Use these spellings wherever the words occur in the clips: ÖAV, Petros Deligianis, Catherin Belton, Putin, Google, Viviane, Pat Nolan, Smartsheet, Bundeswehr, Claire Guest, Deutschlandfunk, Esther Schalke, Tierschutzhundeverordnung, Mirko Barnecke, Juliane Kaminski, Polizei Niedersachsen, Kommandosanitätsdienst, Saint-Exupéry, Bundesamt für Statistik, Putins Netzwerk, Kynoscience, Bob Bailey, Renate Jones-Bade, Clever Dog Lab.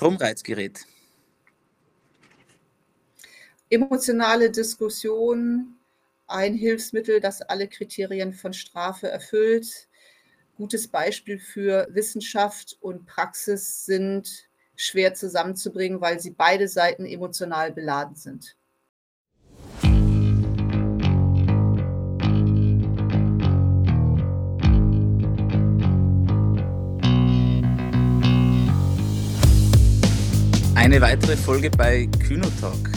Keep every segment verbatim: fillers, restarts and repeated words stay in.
Stromreizgerät. Emotionale Diskussion, ein Hilfsmittel, das alle Kriterien von Strafe erfüllt. Gutes Beispiel für Wissenschaft und Praxis sind schwer zusammenzubringen, weil sie beide Seiten emotional beladen sind. Eine weitere Folge bei Kynotalk.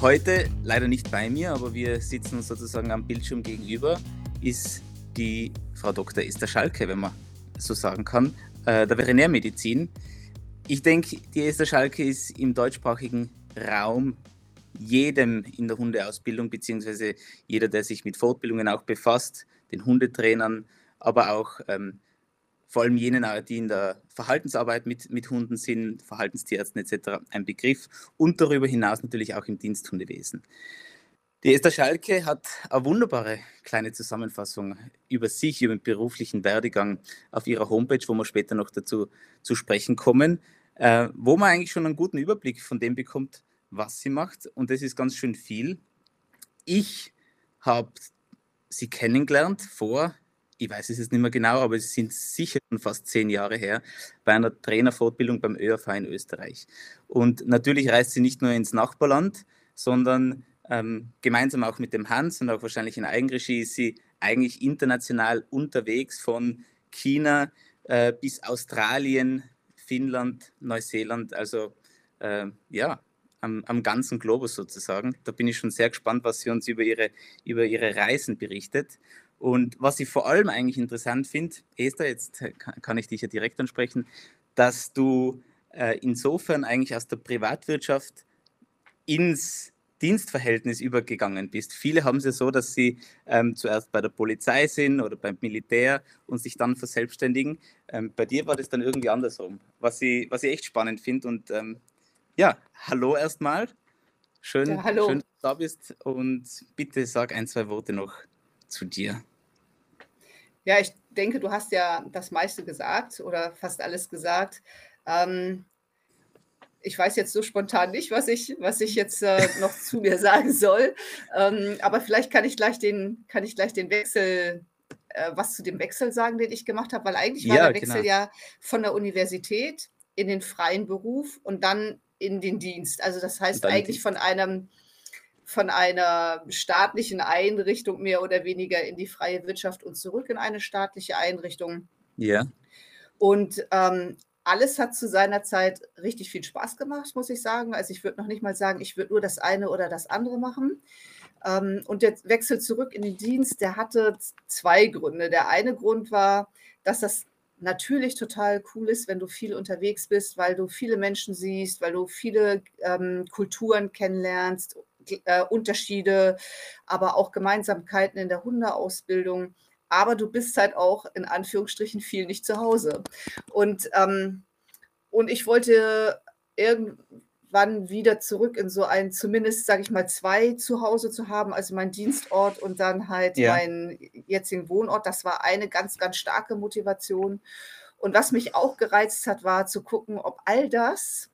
Heute, leider nicht bei mir, aber wir sitzen uns sozusagen am Bildschirm gegenüber, ist die Frau Doktor Esther Schalke, wenn man so sagen kann, äh, der Veterinärmedizin. Ich denke, die Esther Schalke ist im deutschsprachigen Raum jedem in der Hundeausbildung, beziehungsweise jeder, der sich mit Fortbildungen auch befasst, den Hundetrainern, aber auch ähm, vor allem jenen, die in der Verhaltensarbeit mit, mit Hunden sind, Verhaltenstierärzten et cetera, ein Begriff und darüber hinaus natürlich auch im Diensthundewesen. Die Esther Schalke hat eine wunderbare kleine Zusammenfassung über sich, über den beruflichen Werdegang auf ihrer Homepage, wo wir später noch dazu zu sprechen kommen, äh, wo man eigentlich schon einen guten Überblick von dem bekommt, was sie macht, und das ist ganz schön viel. Ich habe sie kennengelernt vor... Ich weiß es jetzt nicht mehr genau, aber es sind sicher schon fast zehn Jahre her, bei einer Trainerfortbildung beim Ö A V in Österreich. Und natürlich reist sie nicht nur ins Nachbarland, sondern ähm, gemeinsam auch mit dem Hans und auch wahrscheinlich in Eigenregie ist sie eigentlich international unterwegs, von China äh, bis Australien, Finnland, Neuseeland, also äh, ja, am, am ganzen Globus sozusagen. Da bin ich schon sehr gespannt, was sie uns über ihre, über ihre Reisen berichtet. Und was ich vor allem eigentlich interessant finde, Esther, jetzt kann ich dich ja direkt ansprechen, dass du äh, insofern eigentlich aus der Privatwirtschaft ins Dienstverhältnis übergegangen bist. Viele haben es ja so, dass sie ähm, zuerst bei der Polizei sind oder beim Militär und sich dann verselbstständigen. Ähm, bei dir war das dann irgendwie andersrum, was ich, was ich echt spannend finde. Und ähm, ja, hallo erstmal. Schön, ja, hallo. Schön, dass du da bist. Und bitte sag ein, zwei Worte noch zu dir. Ja, ich denke, du hast ja das meiste gesagt oder fast alles gesagt. Ähm, ich weiß jetzt so spontan nicht, was ich, was ich jetzt äh, noch zu mir sagen soll. Ähm, aber vielleicht kann ich gleich den, kann ich gleich den Wechsel, äh, was zu dem Wechsel sagen, den ich gemacht habe, weil eigentlich war ja, der Wechsel genau. Ja von der Universität in den freien Beruf und dann in den Dienst. Also das heißt eigentlich Dienst. von einem von einer staatlichen Einrichtung mehr oder weniger in die freie Wirtschaft und zurück in eine staatliche Einrichtung. Ja. Yeah. Und ähm, alles hat zu seiner Zeit richtig viel Spaß gemacht, muss ich sagen. Also ich würde noch nicht mal sagen, ich würde nur das eine oder das andere machen. Ähm, und der Wechsel zurück in den Dienst, der hatte zwei Gründe. Der eine Grund war, dass das natürlich total cool ist, wenn du viel unterwegs bist, weil du viele Menschen siehst, weil du viele ähm, Kulturen kennenlernst, Unterschiede, aber auch Gemeinsamkeiten in der Hundeausbildung. Aber du bist halt auch in Anführungsstrichen viel nicht zu Hause. Und, ähm, und ich wollte irgendwann wieder zurück in so ein, zumindest sage ich mal, zwei zu Hause zu haben, also meinen Dienstort und dann halt ja. meinen jetzigen Wohnort. Das war eine ganz, ganz starke Motivation. Und was mich auch gereizt hat, war zu gucken, ob all das,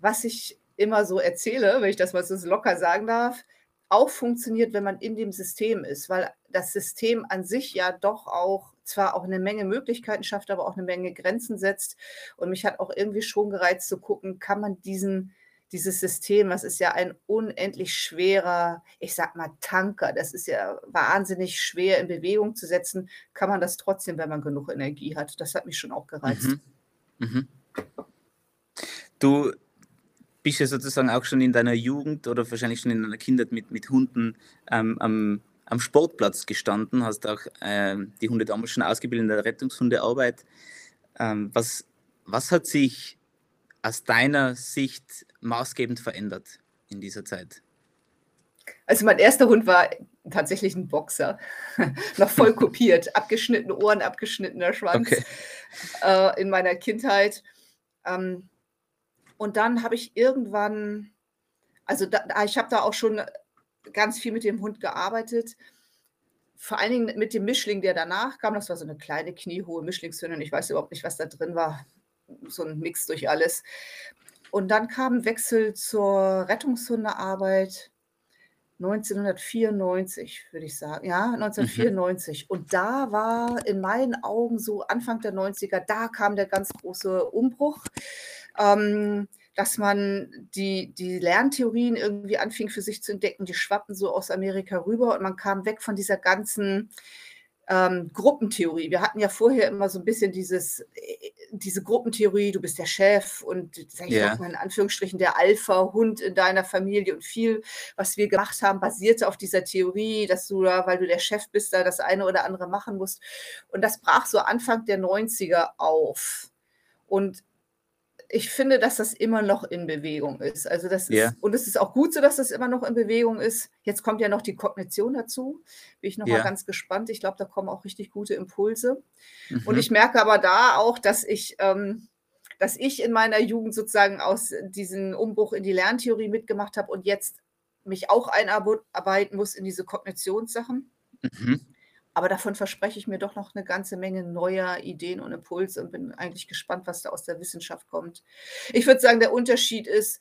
was ich immer so erzähle, wenn ich das mal so locker sagen darf, auch funktioniert, wenn man in dem System ist, weil das System an sich ja doch auch zwar auch eine Menge Möglichkeiten schafft, aber auch eine Menge Grenzen setzt. Und mich hat auch irgendwie schon gereizt zu gucken, kann man diesen, dieses System, das ist ja ein unendlich schwerer, ich sag mal Tanker, das ist ja wahnsinnig schwer in Bewegung zu setzen, kann man das trotzdem, wenn man genug Energie hat. Das hat mich schon auch gereizt. Mhm. Mhm. Du bist ja sozusagen auch schon in deiner Jugend oder wahrscheinlich schon in deiner Kindheit mit, mit Hunden ähm, am, am Sportplatz gestanden, hast auch ähm, die Hunde damals schon ausgebildet in der Rettungshundearbeit. Ähm, was, was hat sich aus deiner Sicht maßgebend verändert in dieser Zeit? Also mein erster Hund war tatsächlich ein Boxer, noch voll kopiert, abgeschnittene Ohren, abgeschnittener Schwanz okay. äh, in meiner Kindheit. Ähm, Und dann habe ich irgendwann, also da, ich habe da auch schon ganz viel mit dem Hund gearbeitet, vor allen Dingen mit dem Mischling, der danach kam. Das war so eine kleine, kniehohe Mischlingshündin. Ich weiß überhaupt nicht, was da drin war. So ein Mix durch alles. Und dann kam Wechsel zur Rettungshundearbeit neunzehnhundertvierundneunzig, würde ich sagen. Ja, neunzehnhundertvierundneunzig. Mhm. Und da war in meinen Augen so Anfang der neunziger, da kam der ganz große Umbruch, ähm, dass man die, die Lerntheorien irgendwie anfing für sich zu entdecken. Die schwappten so aus Amerika rüber und man kam weg von dieser ganzen ähm, Gruppentheorie. Wir hatten ja vorher immer so ein bisschen dieses... diese Gruppentheorie, du bist der Chef und sag ich yeah. mal in Anführungsstrichen der Alpha-Hund in deiner Familie, und viel, was wir gemacht haben, basierte auf dieser Theorie, dass du da, weil du der Chef bist, da das eine oder andere machen musst. Und das brach so Anfang der neunziger auf. Und ich finde, dass das immer noch in Bewegung ist. Also das yeah. ist, und es ist auch gut so, dass das immer noch in Bewegung ist. Jetzt kommt ja noch die Kognition dazu. Bin ich noch yeah. mal ganz gespannt. Ich glaube, da kommen auch richtig gute Impulse. Mhm. Und ich merke aber da auch, dass ich, ähm, dass ich in meiner Jugend sozusagen aus diesem Umbruch in die Lerntheorie mitgemacht habe und jetzt mich auch einarbeiten muss in diese Kognitionssachen. Mhm. Aber davon verspreche ich mir doch noch eine ganze Menge neuer Ideen und Impulse und bin eigentlich gespannt, was da aus der Wissenschaft kommt. Ich würde sagen, der Unterschied ist,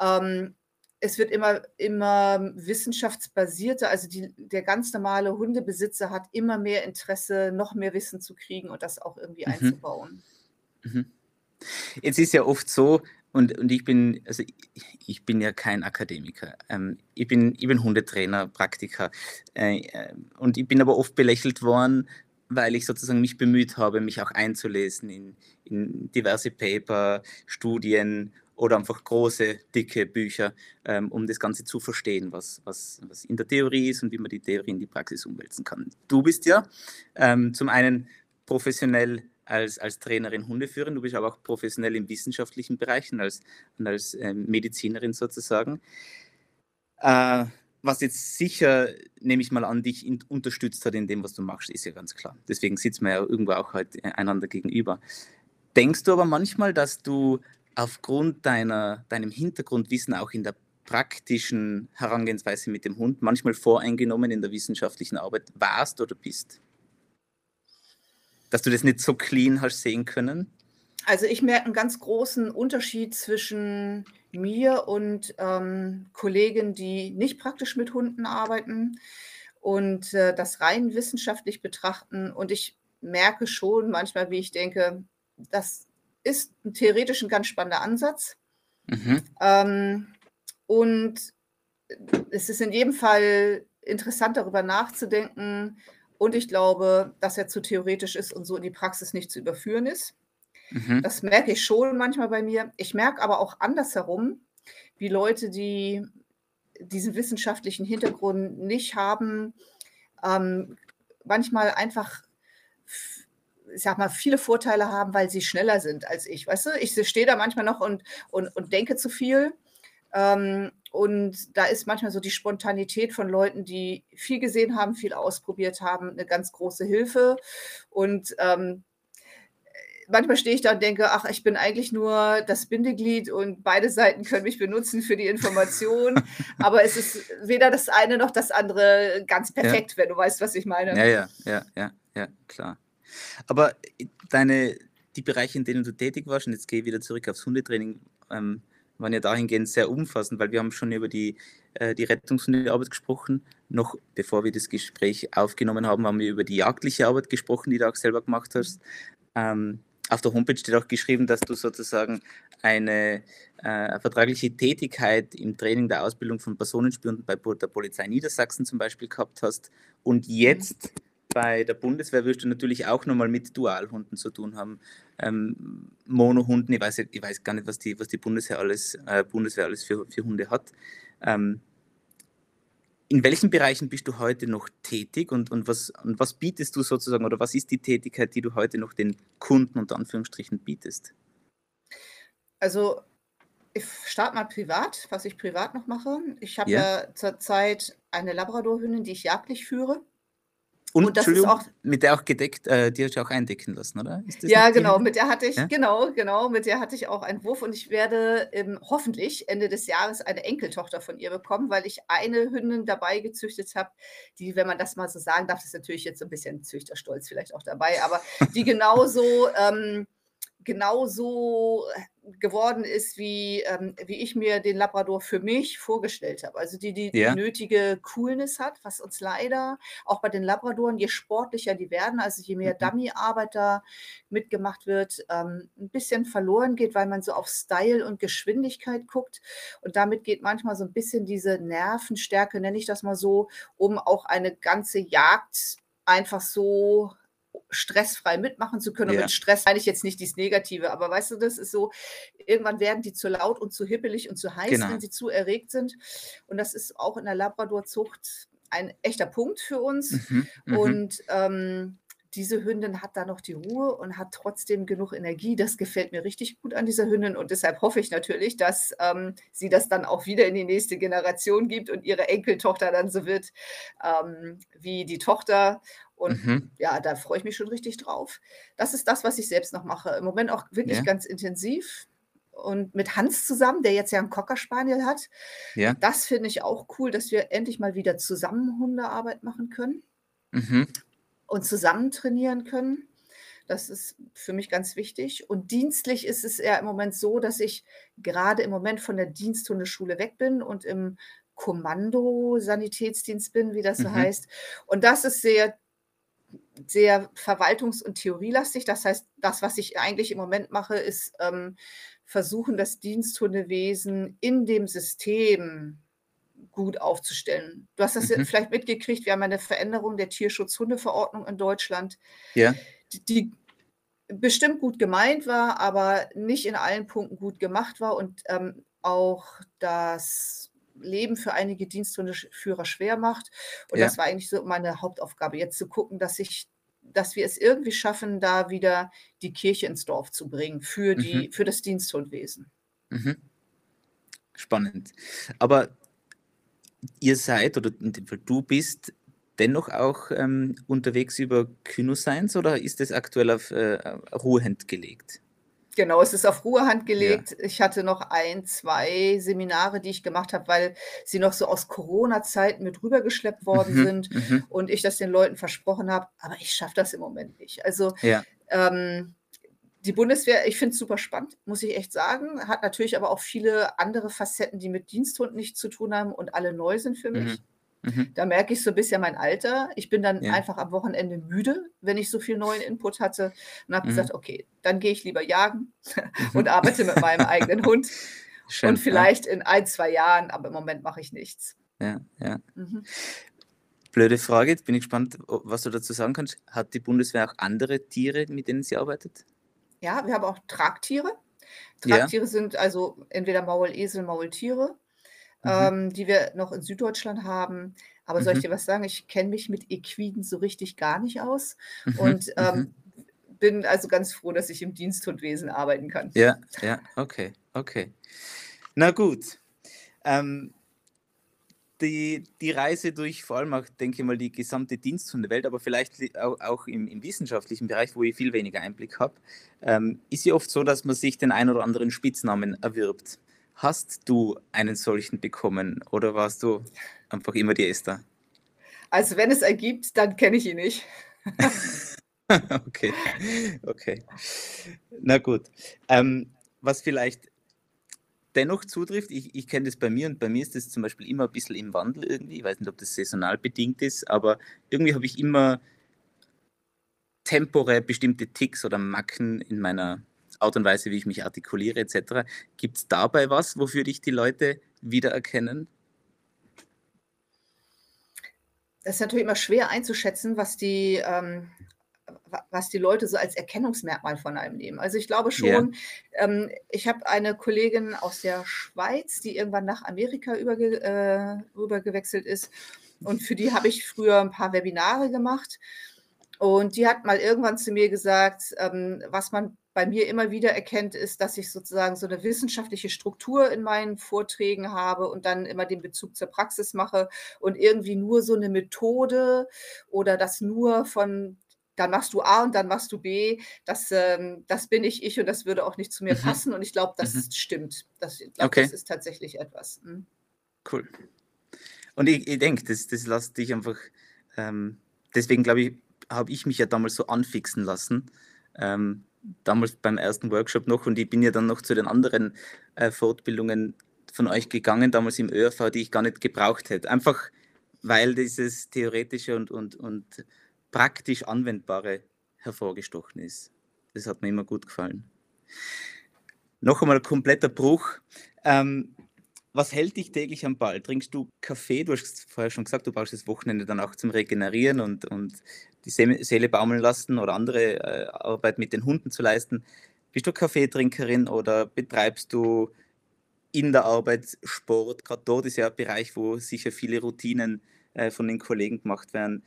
ähm, es wird immer, immer wissenschaftsbasierter. Also die, der ganz normale Hundebesitzer hat immer mehr Interesse, noch mehr Wissen zu kriegen und das auch irgendwie mhm. einzubauen. Mhm. Jetzt ist ja oft so, und, und ich bin, also ich, ich bin ja kein Akademiker, ähm, ich bin, ich bin Hundetrainer, Praktiker äh, äh, und ich bin aber oft belächelt worden, weil ich sozusagen mich bemüht habe, mich auch einzulesen in, in diverse Paper, Studien oder einfach große, dicke Bücher, ähm, um das Ganze zu verstehen, was, was, was in der Theorie ist und wie man die Theorie in die Praxis umwälzen kann. Du bist ja ähm, zum einen professionell Als, als Trainerin Hundeführerin, du bist aber auch professionell im wissenschaftlichen Bereich und als, und als äh, Medizinerin sozusagen. Äh, was jetzt sicher, nehme ich mal an, dich in, unterstützt hat in dem, was du machst, ist ja ganz klar. Deswegen sitzen wir ja irgendwo auch heute einander gegenüber. Denkst du aber manchmal, dass du aufgrund deiner, deinem Hintergrundwissen auch in der praktischen Herangehensweise mit dem Hund manchmal voreingenommen in der wissenschaftlichen Arbeit warst oder bist? Dass du das nicht so clean hast sehen können? Also ich merke einen ganz großen Unterschied zwischen mir und ähm, Kollegen, die nicht praktisch mit Hunden arbeiten und äh, das rein wissenschaftlich betrachten. Und ich merke schon manchmal, wie ich denke, das ist theoretisch ein ganz spannender Ansatz. Mhm. Ähm, und es ist in jedem Fall interessant, darüber nachzudenken. Und ich glaube, dass er zu theoretisch ist und so in die Praxis nicht zu überführen ist. Mhm. Das merke ich schon manchmal bei mir. Ich merke aber auch andersherum, wie Leute, die diesen wissenschaftlichen Hintergrund nicht haben, ähm, manchmal einfach, ich sag mal, viele Vorteile haben, weil sie schneller sind als ich. Weißt du, ich stehe da manchmal noch und, und, und denke zu viel. Ähm, Und da ist manchmal so die Spontanität von Leuten, die viel gesehen haben, viel ausprobiert haben, eine ganz große Hilfe. Und ähm, manchmal stehe ich da und denke, ach, ich bin eigentlich nur das Bindeglied und beide Seiten können mich benutzen für die Information. Aber es ist weder das eine noch das andere ganz perfekt, ja. wenn du weißt, was ich meine. Ja, ja, ja, ja, ja, klar. Aber deine, die Bereiche, in denen du tätig warst, und jetzt gehe ich wieder zurück aufs Hundetraining, ähm, waren ja dahingehend sehr umfassend, weil wir haben schon über die, äh, die Rettungshundearbeit gesprochen. Noch bevor wir das Gespräch aufgenommen haben, haben wir über die jagdliche Arbeit gesprochen, die du auch selber gemacht hast. Ähm, auf der Homepage steht auch geschrieben, dass du sozusagen eine äh, vertragliche Tätigkeit im Training der Ausbildung von Personenspürhunden bei der Polizei Niedersachsen zum Beispiel gehabt hast. Und jetzt bei der Bundeswehr wirst du natürlich auch nochmal mit Dualhunden zu tun haben. Ähm, Monohunden, ich weiß, ich weiß gar nicht, was die, was die Bundeswehr alles, äh, Bundeswehr alles für, für Hunde hat. Ähm, in welchen Bereichen bist du heute noch tätig und, und, was, und was bietest du sozusagen oder was ist die Tätigkeit, die du heute noch den Kunden unter Anführungsstrichen bietest? Also ich starte mal privat, was ich privat noch mache. Ich habe ja, ja zurzeit eine Labradorhündin, die ich jagdlich führe. Und, und das ist auch, mit der auch gedeckt, äh, die hast du auch eindecken lassen, oder? Ist das ja, genau, mit der hatte ich, ja? genau, genau, mit der hatte ich auch einen Wurf und ich werde ähm, hoffentlich Ende des Jahres eine Enkeltochter von ihr bekommen, weil ich eine Hündin dabei gezüchtet habe, die, wenn man das mal so sagen darf, ist natürlich jetzt so ein bisschen Züchterstolz vielleicht auch dabei, aber die genauso ähm, genauso geworden ist, wie, ähm, wie ich mir den Labrador für mich vorgestellt habe. Also die, die, ja. die nötige Coolness hat, was uns leider auch bei den Labradoren, je sportlicher die werden, also je mehr mhm. Dummy-Arbeit da mitgemacht wird, ähm, ein bisschen verloren geht, weil man so auf Style und Geschwindigkeit guckt. Und damit geht manchmal so ein bisschen diese Nervenstärke, nenne ich das mal so, um auch eine ganze Jagd einfach so stressfrei mitmachen zu können. Ja. Und mit Stress meine ich jetzt nicht das Negative, aber weißt du, das ist so, irgendwann werden die zu laut und zu hippelig und zu heiß, genau. wenn sie zu erregt sind. Und das ist auch in der Labrador-Zucht ein echter Punkt für uns. Mhm. Und ähm, diese Hündin hat da noch die Ruhe und hat trotzdem genug Energie. Das gefällt mir richtig gut an dieser Hündin. Und deshalb hoffe ich natürlich, dass ähm, sie das dann auch wieder in die nächste Generation gibt und ihre Enkeltochter dann so wird ähm, wie die Tochter. Und mhm. ja, da freue ich mich schon richtig drauf. Das ist das, was ich selbst noch mache. Im Moment auch wirklich ja. ganz intensiv. Und mit Hans zusammen, der jetzt ja einen Cocker Spaniel hat. Ja. Das finde ich auch cool, dass wir endlich mal wieder zusammen Hundearbeit machen können. Mhm. Und zusammen trainieren können. Das ist für mich ganz wichtig. Und dienstlich ist es eher im Moment so, dass ich gerade im Moment von der Diensthundeschule weg bin und im Kommandosanitätsdienst bin, wie das so mhm. heißt. Und das ist sehr, sehr verwaltungs- und theorielastig. Das heißt, das, was ich eigentlich im Moment mache, ist ähm, versuchen, das Diensthundewesen in dem System gut aufzustellen. Du hast das mhm. vielleicht mitgekriegt, wir haben eine Veränderung der Tierschutzhundeverordnung in Deutschland, ja. die, die bestimmt gut gemeint war, aber nicht in allen Punkten gut gemacht war und ähm, auch das Leben für einige Diensthundeführer schwer macht. Und ja. das war eigentlich so meine Hauptaufgabe, jetzt zu gucken, dass ich, dass wir es irgendwie schaffen, da wieder die Kirche ins Dorf zu bringen für, die, mhm. für das Diensthundwesen. Mhm. Spannend. Aber ihr seid oder du bist dennoch auch ähm, unterwegs über Kynoscience oder ist das aktuell auf äh, Ruhehand gelegt? Genau, es ist auf Ruhehand gelegt. Ja. Ich hatte noch ein, zwei Seminare, die ich gemacht habe, weil sie noch so aus Corona-Zeiten mit rübergeschleppt worden mhm, sind mhm. und ich das den Leuten versprochen habe, aber ich schaffe das im Moment nicht. Also ja. ähm, die Bundeswehr, ich finde es super spannend, muss ich echt sagen. Hat natürlich aber auch viele andere Facetten, die mit Diensthund nichts zu tun haben und alle neu sind für mich. Mhm. Mhm. Da merke ich so ein bisschen mein Alter. Ich bin dann ja. einfach am Wochenende müde, wenn ich so viel neuen Input hatte und habe mhm. gesagt, okay, dann gehe ich lieber jagen und arbeite mit meinem eigenen Hund. Schön, und vielleicht ja. in ein, zwei Jahren, aber im Moment mache ich nichts. Ja, ja. Mhm. Blöde Frage, jetzt bin ich gespannt, was du dazu sagen kannst. Hat die Bundeswehr auch andere Tiere, mit denen sie arbeitet? Ja, wir haben auch Tragtiere. Tragtiere ja. sind also entweder Maulesel, Maultiere, mhm. ähm, die wir noch in Süddeutschland haben. Aber mhm. soll ich dir was sagen? Ich kenne mich mit Equiden so richtig gar nicht aus mhm. und ähm, mhm. bin also ganz froh, dass ich im Diensthundwesen arbeiten kann. Ja, ja, okay, okay. Na gut. Ähm, Die, die Reise durch vor allem auch, denke ich mal, die gesamte Diensthundewelt, aber vielleicht auch, auch im, im wissenschaftlichen Bereich, wo ich viel weniger Einblick habe, ähm, ist ja oft so, dass man sich den einen oder anderen Spitznamen erwirbt. Hast du einen solchen bekommen oder warst du einfach immer die Esther? Also wenn es ergibt, dann kenne ich ihn nicht. okay, okay. Na gut. Ähm, was vielleicht dennoch zutrifft, ich, ich kenne das bei mir und bei mir ist das zum Beispiel immer ein bisschen im Wandel irgendwie, ich weiß nicht, ob das saisonal bedingt ist, aber irgendwie habe ich immer temporär bestimmte Ticks oder Macken in meiner Art und Weise, wie ich mich artikuliere et cetera. Gibt es dabei was, wofür dich die Leute wiedererkennen? Das ist natürlich immer schwer einzuschätzen, was die... Ähm was die Leute so als Erkennungsmerkmal von einem nehmen. Also ich glaube schon, yeah. ähm, ich habe eine Kollegin aus der Schweiz, die irgendwann nach Amerika überge- äh, rübergewechselt ist und für die habe ich früher ein paar Webinare gemacht und die hat mal irgendwann zu mir gesagt, ähm, was man bei mir immer wieder erkennt, ist, dass ich sozusagen so eine wissenschaftliche Struktur in meinen Vorträgen habe und dann immer den Bezug zur Praxis mache und irgendwie nur so eine Methode oder das nur von dann machst du A und dann machst du B, das, ähm, das bin ich ich und das würde auch nicht zu mir mhm. passen und ich glaube, das mhm. stimmt. Das, ich glaub, okay. das ist tatsächlich etwas. Mhm. Cool. Und ich, ich denke, das, das lässt dich einfach, ähm, deswegen glaube ich, habe ich mich ja damals so anfixen lassen, ähm, damals beim ersten Workshop noch, und ich bin ja dann noch zu den anderen äh, Fortbildungen von euch gegangen, damals im Ö A V, die ich gar nicht gebraucht hätte. Einfach weil dieses Theoretische und, und, und praktisch Anwendbare hervorgestochen ist. Das hat mir immer gut gefallen. Noch einmal ein kompletter Bruch. Ähm, was hält dich täglich am Ball? Trinkst du Kaffee? Du hast vorher schon gesagt, du brauchst das Wochenende dann auch zum Regenerieren und, und die Seele baumeln lassen oder andere äh, Arbeit mit den Hunden zu leisten. Bist du Kaffeetrinkerin oder betreibst du in der Arbeit Sport? Gerade dort ist ja ein Bereich, wo sicher viele Routinen äh, von den Kollegen gemacht werden.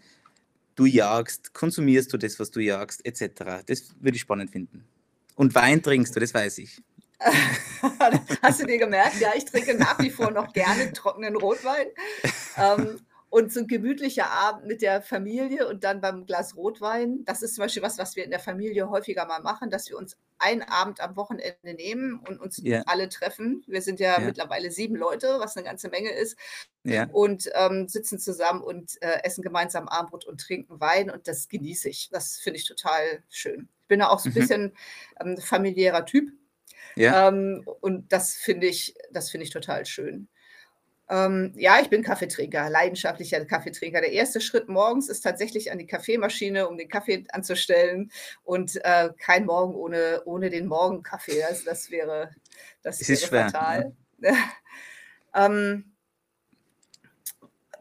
Du jagst, konsumierst du das, was du jagst, et cetera. Das würde ich spannend finden. Und Wein trinkst du, das weiß ich. Hast du dir gemerkt? Ja, ich trinke nach wie vor noch gerne trockenen Rotwein. Ähm, und so ein gemütlicher Abend mit der Familie und dann beim Glas Rotwein. Das ist zum Beispiel was, was wir in der Familie häufiger mal machen, dass wir uns einen Abend am Wochenende nehmen und uns yeah. alle treffen. Wir sind ja yeah. mittlerweile sieben Leute, was eine ganze Menge ist. Yeah. Und ähm, sitzen zusammen und äh, essen gemeinsam Abendbrot und trinken Wein. Und das genieße ich. Das finde ich total schön. Ich bin ja auch so ein mhm. bisschen ähm, familiärer Typ. Yeah. Ähm, und das finde ich, das finde ich total schön. Ähm, ja, ich bin Kaffeetrinker, leidenschaftlicher Kaffeetrinker. Der erste Schritt morgens ist tatsächlich an die Kaffeemaschine, um den Kaffee anzustellen, und äh, kein Morgen ohne, ohne den Morgenkaffee. Also das wäre, das wäre fatal. Ne? ähm,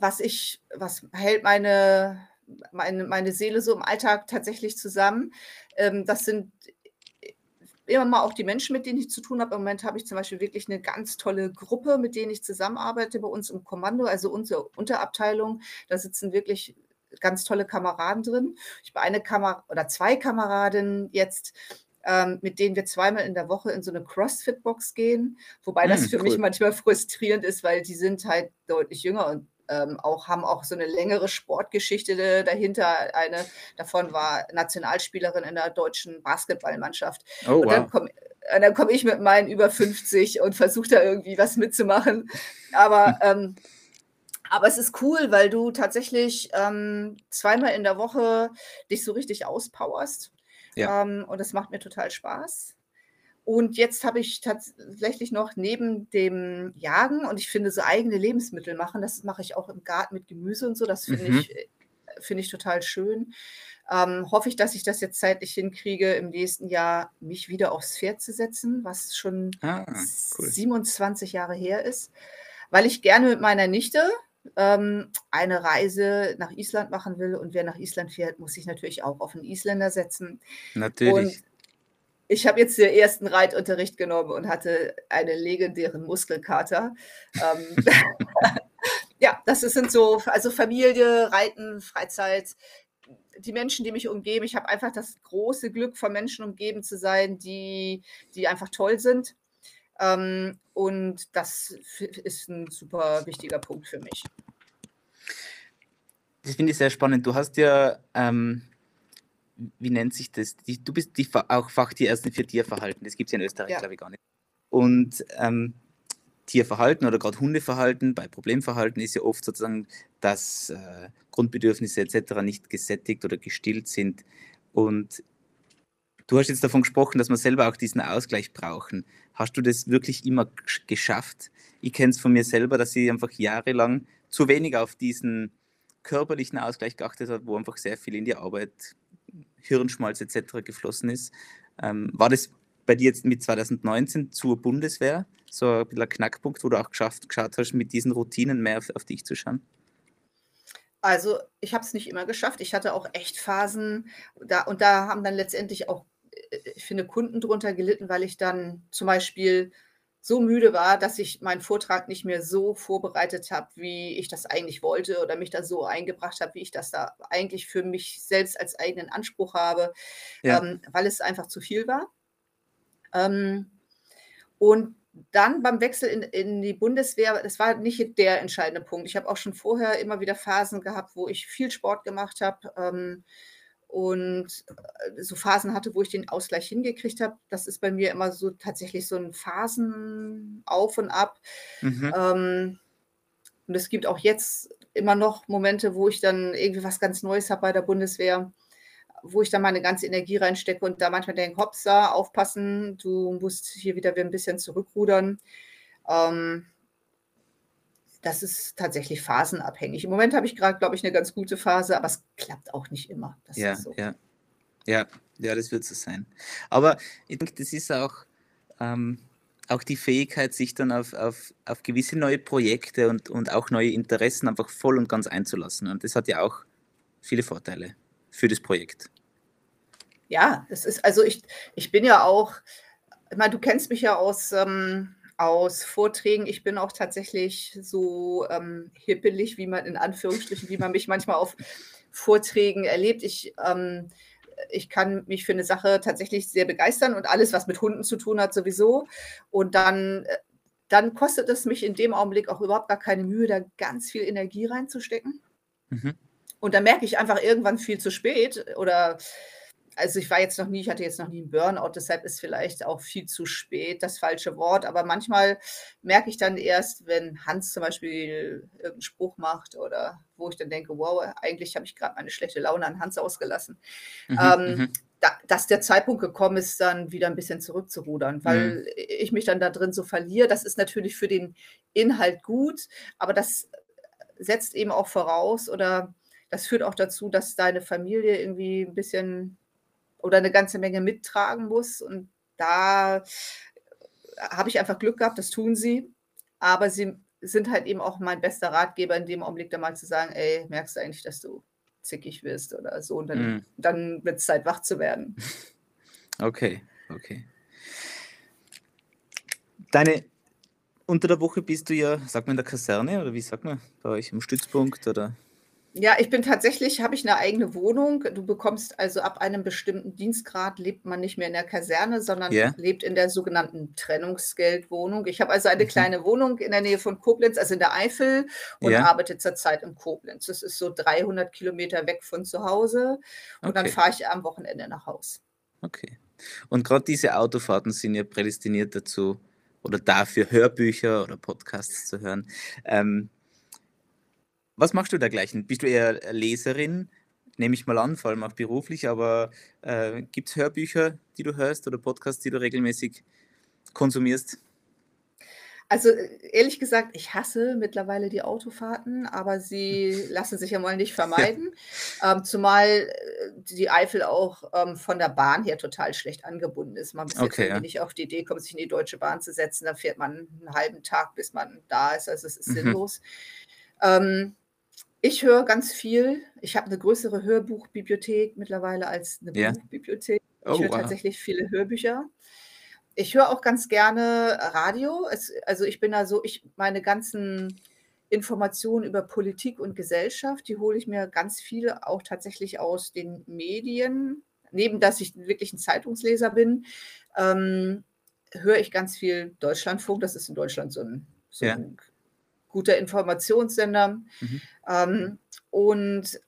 was ich, was hält meine, meine, meine Seele so im Alltag tatsächlich zusammen? Ähm, das sind immer mal auch die Menschen, mit denen ich zu tun habe. Im Moment habe ich zum Beispiel wirklich eine ganz tolle Gruppe, mit denen ich zusammenarbeite bei uns im Kommando, also unsere Unterabteilung. Da sitzen wirklich ganz tolle Kameraden drin. Ich habe eine Kamera oder zwei Kameradinnen jetzt, ähm, mit denen wir zweimal in der Woche in so eine CrossFit-Box gehen, wobei das mm, für cool. mich manchmal frustrierend ist, weil die sind halt deutlich jünger und Ähm, auch, haben auch so eine längere Sportgeschichte dahinter. Eine davon war Nationalspielerin in der deutschen Basketballmannschaft. Oh, und wow. dann komme dann komm ich mit meinen über fünfzig und versuche da irgendwie was mitzumachen. Aber, ähm, aber es ist cool, weil du tatsächlich ähm, zweimal in der Woche dich so richtig auspowerst. Ja. Ähm, und das macht mir total Spaß. Und jetzt habe ich tatsächlich noch neben dem Jagen, und ich finde, so eigene Lebensmittel machen, das mache ich auch im Garten mit Gemüse und so, das finde mhm. ich, finde ich total schön. Ähm, hoffe ich, dass ich das jetzt zeitlich hinkriege, im nächsten Jahr mich wieder aufs Pferd zu setzen, was schon ah, cool. siebenundzwanzig Jahre her ist, weil ich gerne mit meiner Nichte ähm, eine Reise nach Island machen will. Und wer nach Island fährt, muss sich natürlich auch auf einen Isländer setzen. Natürlich. Und ich habe jetzt den ersten Reitunterricht genommen und hatte einen legendären Muskelkater. Ähm, ja, das sind so, also Familie, Reiten, Freizeit, die Menschen, die mich umgeben. Ich habe einfach das große Glück, von Menschen umgeben zu sein, die, die einfach toll sind. Ähm, und das ist ein super wichtiger Punkt für mich. Das finde ich sehr spannend. Du hast ja... Ähm Wie nennt sich das? Die, du bist die, auch Fachtierärztin für Tierverhalten. Das gibt es ja in Österreich, ja. glaube ich, gar nicht. Und ähm, Tierverhalten oder gerade Hundeverhalten, bei Problemverhalten ist ja oft sozusagen, dass äh, Grundbedürfnisse et cetera nicht gesättigt oder gestillt sind. Und du hast jetzt davon gesprochen, dass man selber auch diesen Ausgleich brauchen. Hast du das wirklich immer geschafft? Ich kenne es von mir selber, dass ich einfach jahrelang zu wenig auf diesen körperlichen Ausgleich geachtet habe, wo einfach sehr viel in die Arbeit, Hirnschmalz et cetera geflossen ist. Ähm, war das bei dir jetzt mit zweitausendneunzehn zur Bundeswehr so ein bisschen ein Knackpunkt, wo du auch geschafft, geschaut hast, mit diesen Routinen mehr auf, auf dich zu schauen? Also ich habe es nicht immer geschafft. Ich hatte auch echt Phasen da, und da haben dann letztendlich auch, ich finde, Kunden drunter gelitten, weil ich dann zum Beispiel so müde war, dass ich meinen Vortrag nicht mehr so vorbereitet habe, wie ich das eigentlich wollte, oder mich da so eingebracht habe, wie ich das da eigentlich für mich selbst als eigenen Anspruch habe, ja. ähm, weil es einfach zu viel war. Ähm, und dann beim Wechsel in, in die Bundeswehr, das war nicht der entscheidende Punkt. Ich habe auch schon vorher immer wieder Phasen gehabt, wo ich viel Sport gemacht habe, ähm, und so Phasen hatte, wo ich den Ausgleich hingekriegt habe. Das ist bei mir immer so tatsächlich so ein Phasen auf und ab. Mhm. Ähm, und es gibt auch jetzt immer noch Momente, wo ich dann irgendwie was ganz Neues habe bei der Bundeswehr. wo ich da meine ganze Energie reinstecke und da manchmal denke, hopsa, aufpassen, du musst hier wieder ein bisschen zurückrudern. Ähm, das ist tatsächlich phasenabhängig. Im Moment habe ich gerade, glaube ich, eine ganz gute Phase, aber es klappt auch nicht immer. Das ja, ist so. ja, ja, ja, das wird so sein. Aber ich denke, das ist auch... Ähm auch die Fähigkeit, sich dann auf, auf, auf gewisse neue Projekte und, und auch neue Interessen einfach voll und ganz einzulassen. Und das hat ja auch viele Vorteile für das Projekt. Ja, es ist, also ich, ich bin ja auch, ich meine, du kennst mich ja aus, ähm, aus Vorträgen, ich bin auch tatsächlich so ähm, hippelig, wie man in Anführungsstrichen, wie man mich manchmal auf Vorträgen erlebt. Ich ähm, Ich kann mich für eine Sache tatsächlich sehr begeistern und alles, was mit Hunden zu tun hat, sowieso. Und dann, dann kostet es mich in dem Augenblick auch überhaupt gar keine Mühe, da ganz viel Energie reinzustecken. Mhm. Und dann merke ich einfach irgendwann viel zu spät. Oder, also ich war jetzt noch nie, ich hatte jetzt noch nie einen Burnout, deshalb ist vielleicht auch viel zu spät das falsche Wort. Aber manchmal merke ich dann erst, wenn Hans zum Beispiel irgendeinen Spruch macht oder wo ich dann denke, wow, eigentlich habe ich gerade meine schlechte Laune an Hans ausgelassen. Mhm, ähm, da, dass der Zeitpunkt gekommen ist, dann wieder ein bisschen zurückzurudern, weil mhm. ich mich dann da drin so verliere. Das ist natürlich für den Inhalt gut, aber das setzt eben auch voraus oder das führt auch dazu, dass deine Familie irgendwie ein bisschen oder eine ganze Menge mittragen muss. Und da habe ich einfach Glück gehabt, das tun sie. Aber sie sind halt eben auch mein bester Ratgeber in dem Augenblick, da mal zu sagen, ey, merkst du eigentlich, dass du zickig wirst oder so. Und dann, mm. dann wird es Zeit, wach zu werden. Okay, okay. Deine, unter der Woche bist du ja, sagt man in der Kaserne oder wie sagt man, bei euch im Stützpunkt oder... Ja, ich bin tatsächlich, habe ich eine eigene Wohnung. Du bekommst also ab einem bestimmten Dienstgrad lebt man nicht mehr in der Kaserne, sondern yeah. lebt in der sogenannten Trennungsgeldwohnung. Ich habe also eine mhm. kleine Wohnung in der Nähe von Koblenz, also in der Eifel und yeah. arbeite zurzeit in Koblenz. Das ist so dreihundert Kilometer weg von zu Hause und okay. dann fahre ich am Wochenende nach Haus. Okay. Und gerade diese Autofahrten sind ja prädestiniert dazu oder dafür Hörbücher oder Podcasts zu hören. Ähm, Was machst du dergleichen? Bist du eher Leserin? Nehme ich mal an, vor allem auch beruflich, aber äh, gibt es Hörbücher, die du hörst oder Podcasts, die du regelmäßig konsumierst? Also ehrlich gesagt, ich hasse mittlerweile die Autofahrten, aber sie lassen sich ja wohl nicht vermeiden, ja. ähm, zumal die Eifel auch ähm, von der Bahn her total schlecht angebunden ist. Man muss okay, jetzt ja. nicht auf die Idee kommen, sich in die Deutsche Bahn zu setzen, dann fährt man einen halben Tag, bis man da ist, also es ist mhm. sinnlos. Ähm, Ich höre ganz viel. Ich habe eine größere Hörbuchbibliothek mittlerweile als eine yeah. Buchbibliothek. Ich oh, höre wow. tatsächlich viele Hörbücher. Ich höre auch ganz gerne Radio. Es, also ich bin da so, ich, meine ganzen Informationen über Politik und Gesellschaft, die hole ich mir ganz viel auch tatsächlich aus den Medien. Neben, dass ich wirklich ein Zeitungsleser bin, ähm, höre ich ganz viel Deutschlandfunk. Das ist in Deutschland so ein... So yeah. ein guter Informationssender. Mhm. Ähm, und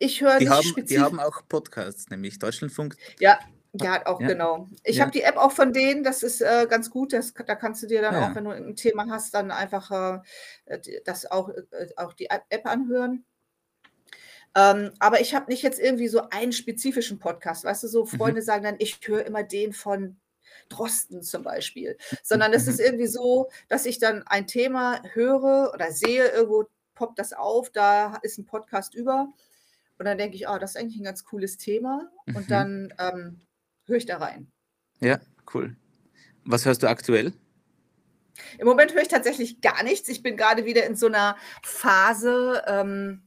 ich höre... Die, die haben auch Podcasts, nämlich Deutschlandfunk. Ja, ja auch ja. genau. Ich ja. habe die App auch von denen, das ist äh, ganz gut. Das, da kannst du dir dann ja. auch, wenn du ein Thema hast, dann einfach äh, das auch, äh, auch die App anhören. Ähm, aber ich habe nicht jetzt irgendwie so einen spezifischen Podcast. Weißt du, so Freunde mhm. sagen dann, ich höre immer den von Drosten zum Beispiel, sondern es ist irgendwie so, dass ich dann ein Thema höre oder sehe, irgendwo poppt das auf, da ist ein Podcast über und dann denke ich, ah, oh, das ist eigentlich ein ganz cooles Thema und mhm. dann ähm, höre ich da rein. Ja, cool. Was hörst du aktuell? Im Moment höre ich tatsächlich gar nichts. Ich bin gerade wieder in so einer Phase, ähm,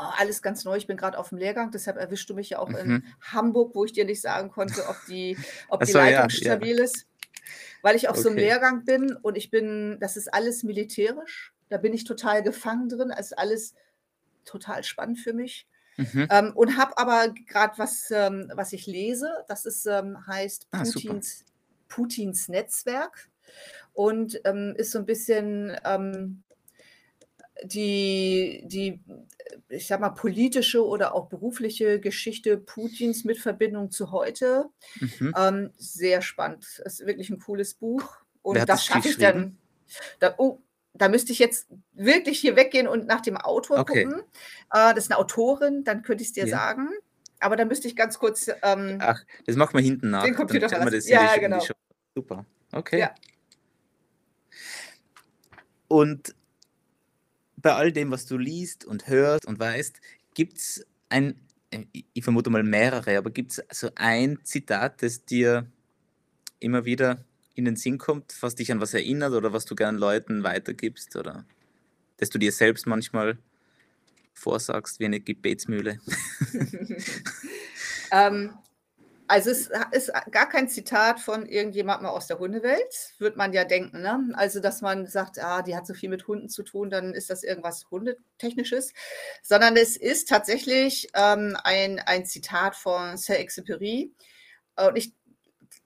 oh, alles ganz neu, ich bin gerade auf dem Lehrgang, deshalb erwischst du mich ja auch mhm. in Hamburg, wo ich dir nicht sagen konnte, ob die, ob die so, Leitung ja, stabil ja. ist, weil ich auf okay. so einem Lehrgang bin und ich bin, das ist alles militärisch, da bin ich total gefangen drin, es ist alles total spannend für mich mhm. ähm, und habe aber gerade was, ähm, was ich lese, das ist, ähm, heißt Putins, ah, Putins Netzwerk und ähm, ist so ein bisschen... Ähm, die, die, ich sag mal, politische oder auch berufliche Geschichte Putins mit Verbindung zu heute. Mhm. Ähm, sehr spannend. Das ist wirklich ein cooles Buch. Und das schaffe ich dann. Da, oh, da müsste ich jetzt wirklich hier weggehen und nach dem Autor okay. gucken. Äh, das ist eine Autorin, dann könnte ich es dir ja. sagen. Aber da müsste ich ganz kurz... Ähm, Ach, das machen wir hinten nach. Den Computer verlassen. Ja, genau. Super, okay. Ja. Und bei all dem, was du liest und hörst und weißt, gibt es ein, ich vermute mal mehrere, aber gibt es so ein Zitat, das dir immer wieder in den Sinn kommt, was dich an was erinnert oder was du gern Leuten weitergibst oder das du dir selbst manchmal vorsagst wie eine Gebetsmühle? ähm, also es ist gar kein Zitat von irgendjemandem aus der Hundewelt, würde man ja denken, ne? Also dass man sagt, ah, die hat so viel mit Hunden zu tun, dann ist das irgendwas Hundetechnisches, sondern es ist tatsächlich ähm, ein, ein Zitat von Saint-Exupéry und ich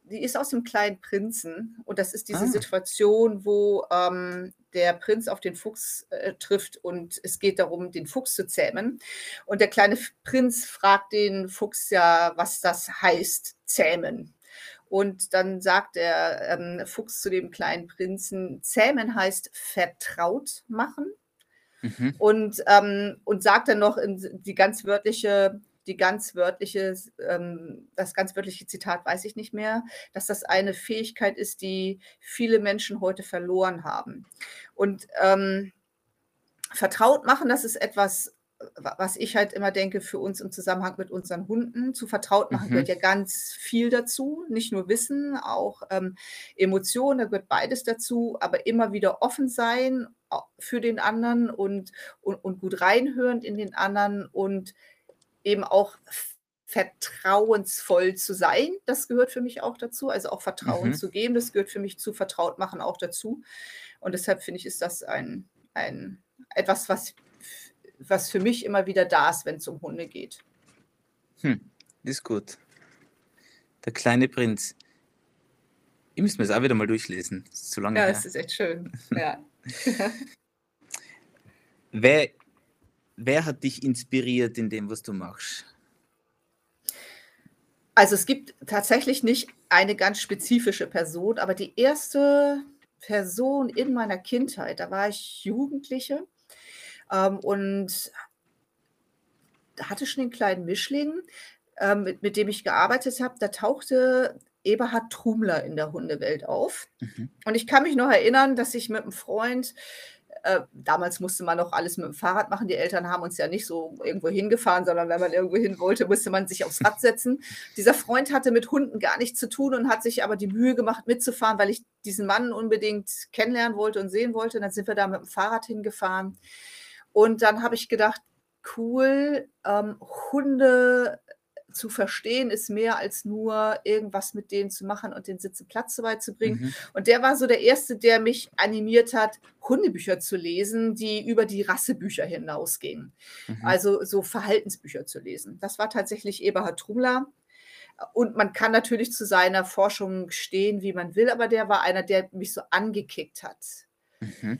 die ist aus dem Kleinen Prinzen und das ist diese ah. Situation, wo ähm, der Prinz auf den Fuchs äh, trifft und es geht darum, den Fuchs zu zähmen. Und der kleine Prinz fragt den Fuchs ja, was das heißt, zähmen. Und dann sagt der ähm, Fuchs zu dem kleinen Prinzen, zähmen heißt vertraut machen. Mhm. Und, ähm, und sagt dann noch in die ganz wörtliche... Die ganz wörtliche, ähm, das ganz wörtliche Zitat weiß ich nicht mehr, dass das eine Fähigkeit ist, die viele Menschen heute verloren haben. Und ähm, vertraut machen, das ist etwas, was ich halt immer denke, für uns im Zusammenhang mit unseren Hunden. Zu vertraut machen mhm. gehört ja ganz viel dazu, nicht nur Wissen, auch ähm, Emotionen, da gehört beides dazu, aber immer wieder offen sein für den anderen und, und, und gut reinhörend in den anderen und eben auch vertrauensvoll zu sein, das gehört für mich auch dazu, also auch Vertrauen mhm. zu geben, das gehört für mich zu vertraut machen auch dazu und deshalb finde ich, ist das ein, ein, etwas, was, was für mich immer wieder da ist, wenn es um Hunde geht. Hm, ist gut. Der kleine Prinz. Ich müsste mir das auch wieder mal durchlesen, das ist zu lange ja, her. Ja, das ist echt schön, ja. Wer Wer hat dich inspiriert in dem, was du machst? Also es gibt tatsächlich nicht eine ganz spezifische Person, aber die erste Person in meiner Kindheit, da war ich Jugendliche ähm, und hatte schon den kleinen Mischling, ähm, mit, mit dem ich gearbeitet habe. Da tauchte Eberhard Trumler in der Hundewelt auf. Mhm. Und ich kann mich noch erinnern, dass ich mit einem Freund... Damals musste man noch alles mit dem Fahrrad machen. Die Eltern haben uns ja nicht so irgendwo hingefahren, sondern wenn man irgendwo hin wollte, musste man sich aufs Rad setzen. Dieser Freund hatte mit Hunden gar nichts zu tun und hat sich aber die Mühe gemacht, mitzufahren, weil ich diesen Mann unbedingt kennenlernen wollte und sehen wollte. Und dann sind wir da mit dem Fahrrad hingefahren. Und dann habe ich gedacht, cool, ähm, Hunde zu verstehen ist mehr als nur irgendwas mit denen zu machen und den Sitzen Platz so weit zu bringen. Mhm. Und der war so der Erste, der mich animiert hat, Hundebücher zu lesen, die über die Rassebücher hinausgehen. Mhm. Also so Verhaltensbücher zu lesen. Das war tatsächlich Eberhard Trumler. Und man kann natürlich zu seiner Forschung stehen, wie man will, aber der war einer, der mich so angekickt hat. Mhm.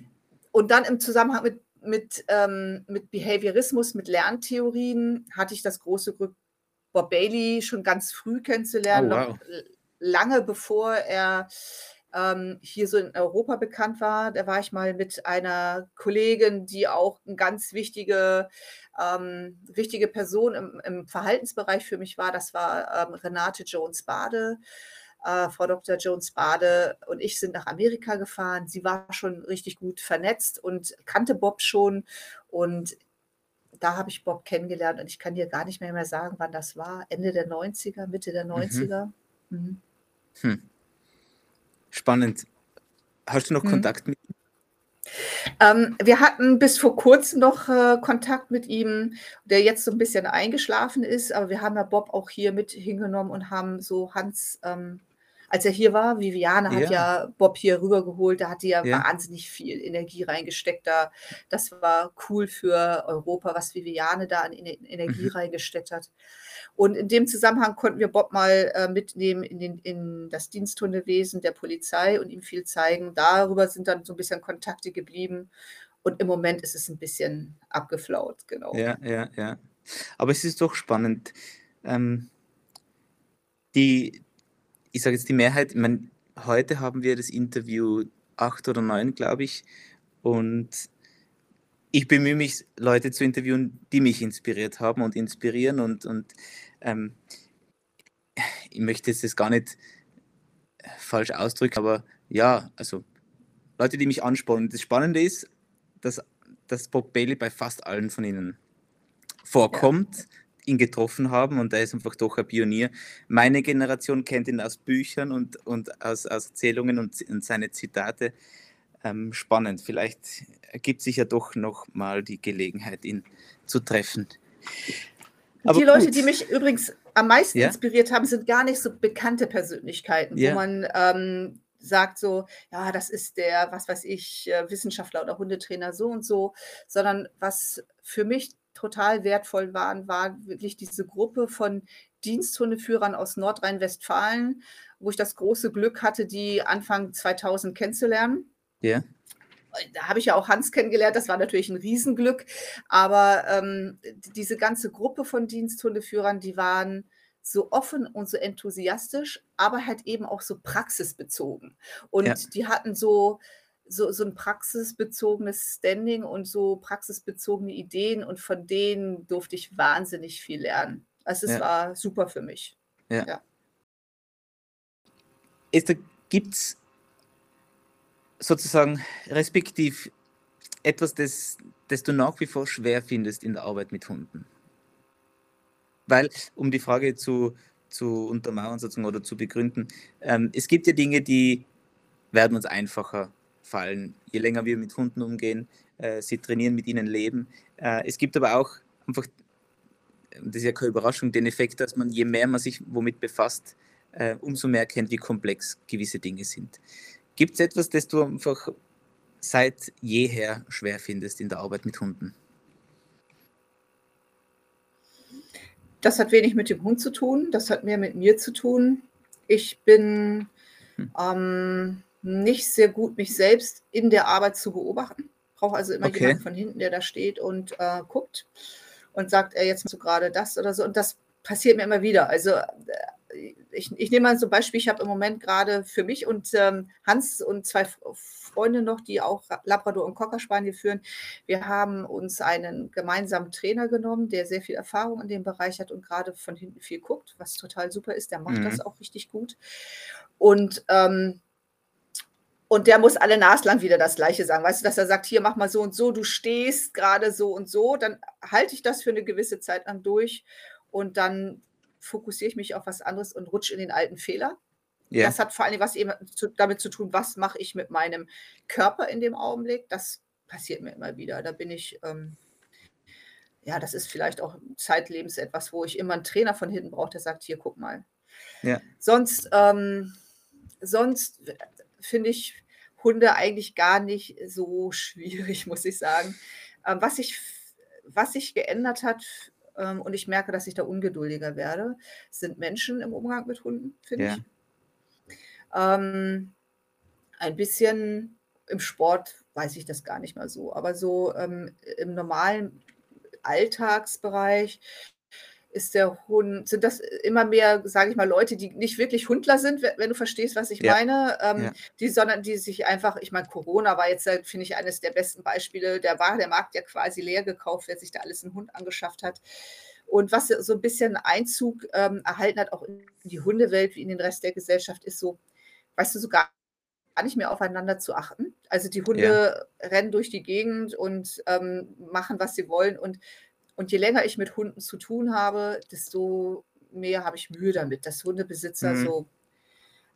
Und dann im Zusammenhang mit, mit, ähm, mit Behaviorismus, mit Lerntheorien, hatte ich das große Glück, Bob Bailey schon ganz früh kennenzulernen, oh, wow. noch lange bevor er ähm, hier so in Europa bekannt war. Da war ich mal mit einer Kollegin, die auch eine ganz wichtige, ähm, wichtige Person im, im Verhaltensbereich für mich war. Das war ähm, Renate Jones-Bade. Äh, Frau Doktor Jones-Bade und ich sind nach Amerika gefahren. Sie war schon richtig gut vernetzt und kannte Bob schon und da habe ich Bob kennengelernt und ich kann dir gar nicht mehr, mehr sagen, wann das war. Ende der neunziger, Mitte der neunziger. Mhm. Mhm. Hm. Spannend. Hast du noch mhm. Kontakt mit ihm? Ähm, wir hatten bis vor kurzem noch äh, Kontakt mit ihm, der jetzt so ein bisschen eingeschlafen ist, aber wir haben ja Bob auch hier mit hingenommen und haben so Hans, ähm, als er hier war, Viviane hat ja, ja Bob hier rübergeholt, da hat die ja, ja wahnsinnig viel Energie reingesteckt. Da, das war cool für Europa, was Viviane da an Energie mhm. reingesteckt hat. Und in dem Zusammenhang konnten wir Bob mal äh, mitnehmen in, den, in das Diensthundewesen der Polizei und ihm viel zeigen. Darüber sind dann so ein bisschen Kontakte geblieben. Und im Moment ist es ein bisschen abgeflaut, genau. Ja, ja, ja. Aber es ist doch spannend. Ähm, die... Ich sage jetzt die Mehrheit, ich meine, heute haben wir das Interview acht oder neun, glaube ich, und ich bemühe mich, Leute zu interviewen, die mich inspiriert haben und inspirieren und, und ähm, ich möchte jetzt das gar nicht falsch ausdrücken, aber ja, also Leute, die mich anspornen. Das Spannende ist, dass, dass Bob Bailey bei fast allen von ihnen vorkommt, ja. ihn getroffen haben und er ist einfach doch ein Pionier. Meine Generation kennt ihn aus Büchern und, und aus, aus Erzählungen und, und seine Zitate. Ähm, spannend, vielleicht ergibt sich ja doch noch mal die Gelegenheit, ihn zu treffen. Aber die Leute, gut. die mich übrigens am meisten ja? inspiriert haben, sind gar nicht so bekannte Persönlichkeiten, ja. wo man ähm, sagt so, ja, das ist der, was weiß ich, Wissenschaftler oder Hundetrainer so und so, sondern was für mich total wertvoll waren, war wirklich diese Gruppe von Diensthundeführern aus Nordrhein-Westfalen, wo ich das große Glück hatte, die Anfang zweitausend kennenzulernen. Ja. Da habe ich ja auch Hans kennengelernt, das war natürlich ein Riesenglück, aber ähm, diese ganze Gruppe von Diensthundeführern, die waren so offen und so enthusiastisch, aber halt eben auch so praxisbezogen. Und ja. die hatten so, so, so ein praxisbezogenes Standing und so praxisbezogene Ideen und von denen durfte ich wahnsinnig viel lernen. Also es ja. war super für mich. Ja. Ja. Esther, gibt es sozusagen respektiv etwas, das, das du nach wie vor schwer findest in der Arbeit mit Hunden? Weil, um die Frage zu, zu untermauern sozusagen oder zu begründen, ähm, es gibt ja Dinge, die werden uns einfacher fallen, je länger wir mit Hunden umgehen, äh, sie trainieren, mit ihnen leben. Äh, es gibt aber auch einfach, das ist ja keine Überraschung, den Effekt, dass man, je mehr man sich womit befasst, äh, umso mehr erkennt, wie komplex gewisse Dinge sind. Gibt es etwas, das du einfach seit jeher schwer findest in der Arbeit mit Hunden? Das hat wenig mit dem Hund zu tun, das hat mehr mit mir zu tun. Ich bin hm. ähm, nicht sehr gut, mich selbst in der Arbeit zu beobachten. Ich brauche also immer okay. jemanden von hinten, der da steht und äh, guckt und sagt, ey, jetzt machst du gerade das oder so. Und das passiert mir immer wieder. Also ich, ich nehme mal zum Beispiel, ich habe im Moment gerade für mich und ähm, Hans und zwei Freunde noch, die auch Labrador und Cocker Spaniel führen. Wir haben uns einen gemeinsamen Trainer genommen, der sehr viel Erfahrung in dem Bereich hat und gerade von hinten viel guckt, was total super ist. Der macht mhm. das auch richtig gut. Und, ähm, und der muss alle naslang wieder das Gleiche sagen. Weißt du, dass er sagt, hier, mach mal so und so, du stehst gerade so und so. Dann halte ich das für eine gewisse Zeit lang durch und dann fokussiere ich mich auf was anderes und rutsche in den alten Fehler. Yeah. Das hat vor allem was eben zu, damit zu tun, was mache ich mit meinem Körper in dem Augenblick. Das passiert mir immer wieder. Da bin ich, ähm, ja, das ist vielleicht auch zeitlebens etwas, wo ich immer einen Trainer von hinten brauche, der sagt, hier, guck mal. Yeah. Sonst, ähm, sonst finde ich Hunde eigentlich gar nicht so schwierig, muss ich sagen. Ähm, was ich, was sich geändert hat, und ich merke, dass ich da ungeduldiger werde, sind Menschen im Umgang mit Hunden, finde ja. ich. Ähm, ein bisschen im Sport weiß ich das gar nicht mal so, aber so ähm, im normalen Alltagsbereich ist der Hund, sind das immer mehr, sage ich mal, Leute, die nicht wirklich Hundler sind, wenn du verstehst, was ich ja. meine, ähm, ja. die, sondern die sich einfach, ich meine, Corona war jetzt, finde ich, eines der besten Beispiele, der war der Markt ja quasi leer gekauft, wer sich da alles einen Hund angeschafft hat. Und was so ein bisschen Einzug ähm, erhalten hat, auch in die Hundewelt, wie in den Rest der Gesellschaft, ist so, weißt du, sogar gar nicht mehr aufeinander zu achten. Also die Hunde ja. rennen durch die Gegend und ähm, machen, was sie wollen und Und je länger ich mit Hunden zu tun habe, desto mehr habe ich Mühe damit, dass Hundebesitzer mhm. so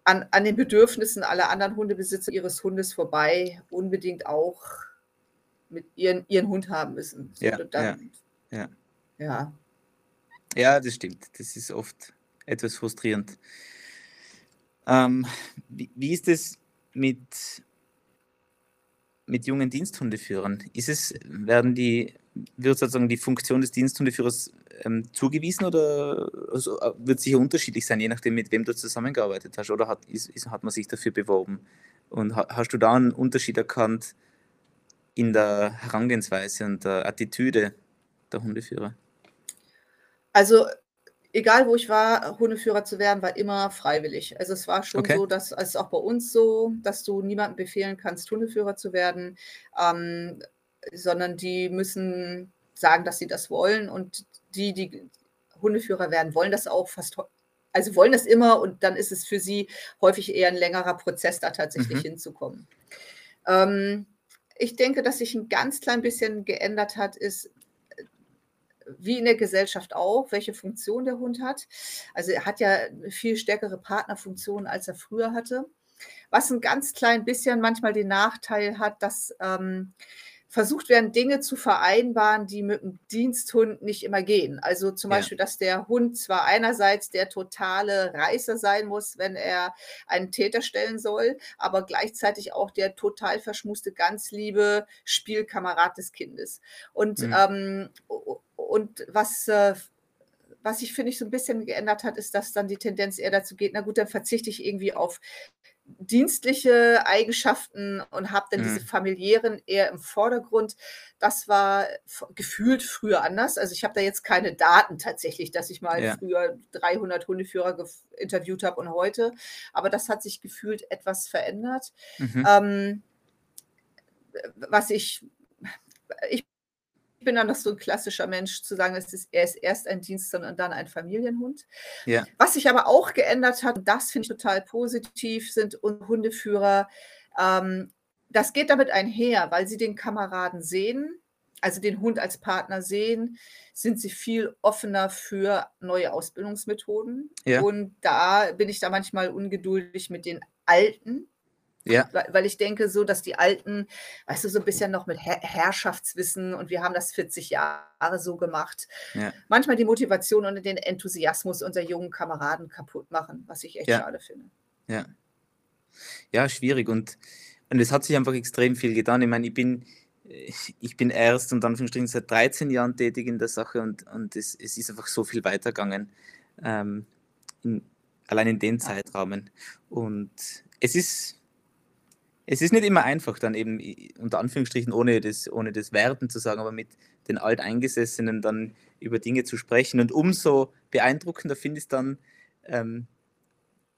an, an den Bedürfnissen aller anderen Hundebesitzer ihres Hundes vorbei unbedingt auch mit ihren, ihren Hund haben müssen. So, ja, dann, ja, ja. Ja. ja, das stimmt. Das ist oft etwas frustrierend. Ähm, wie, wie ist es mit, mit jungen Diensthundeführern? Ist es, werden die... Wird sozusagen die Funktion des Diensthundeführers ähm, zugewiesen oder also, wird sicher unterschiedlich sein, je nachdem, mit wem du zusammengearbeitet hast? Oder hat, ist, ist, hat man sich dafür beworben? Und ha, hast du da einen Unterschied erkannt in der Herangehensweise und der Attitüde der Hundeführer? Also, egal wo ich war, Hundeführer zu werden, war immer freiwillig. Also es war schon okay. so, dass es auch bei uns so, dass du niemandem befehlen kannst, Hundeführer zu werden. Ähm, sondern die müssen sagen, dass sie das wollen und die, die Hundeführer werden, wollen das auch fast, also wollen das immer, und dann ist es für sie häufig eher ein längerer Prozess, da tatsächlich mhm. hinzukommen. Ähm, ich denke, dass sich ein ganz klein bisschen geändert hat, ist, wie in der Gesellschaft auch, welche Funktion der Hund hat. Also er hat ja eine viel stärkere Partnerfunktion, als er früher hatte. Was ein ganz klein bisschen manchmal den Nachteil hat, dass ähm, versucht werden, Dinge zu vereinbaren, die mit dem Diensthund nicht immer gehen. Also zum ja. Beispiel, dass der Hund zwar einerseits der totale Reißer sein muss, wenn er einen Täter stellen soll, aber gleichzeitig auch der total verschmuste, ganz liebe Spielkamerad des Kindes. Und, mhm. ähm, und was... Äh, Was sich, finde ich, so ein bisschen geändert hat, ist, dass dann die Tendenz eher dazu geht, na gut, dann verzichte ich irgendwie auf dienstliche Eigenschaften und habe dann mhm. diese familiären eher im Vordergrund. Das war gefühlt früher anders. Also ich habe da jetzt keine Daten tatsächlich, dass ich mal ja. früher dreihundert Hundeführer interviewt habe und heute. Aber das hat sich gefühlt etwas verändert. Mhm. Ähm, was ich... ich Ich bin dann noch so ein klassischer Mensch, zu sagen, es ist, er ist erst ein Diensthund und dann ein Familienhund. Ja. Was sich aber auch geändert hat, und das finde ich total positiv, sind Hundeführer. Ähm, das geht damit einher, weil sie den Kameraden sehen, also den Hund als Partner sehen, sind sie viel offener für neue Ausbildungsmethoden. Ja. Und da bin ich da manchmal ungeduldig mit den alten. Ja. Weil ich denke so, dass die Alten, weißt du, so ein bisschen noch mit Her- Herrschaftswissen und wir haben das vierzig Jahre so gemacht, ja. manchmal die Motivation und den Enthusiasmus unserer jungen Kameraden kaputt machen, was ich echt ja. schade finde. Ja, ja, schwierig. Und, und es hat sich einfach extrem viel getan. Ich meine, ich bin, ich bin erst und Anführungsstrichen seit dreizehn Jahren tätig in der Sache und, und es, es ist einfach so viel weitergegangen, ähm, in, allein in dem Zeitrahmen. Und es ist... Es ist nicht immer einfach, dann eben unter Anführungsstrichen, ohne das, ohne das Werten zu sagen, aber mit den Alteingesessenen dann über Dinge zu sprechen. Und umso beeindruckender finde ich es dann, ähm,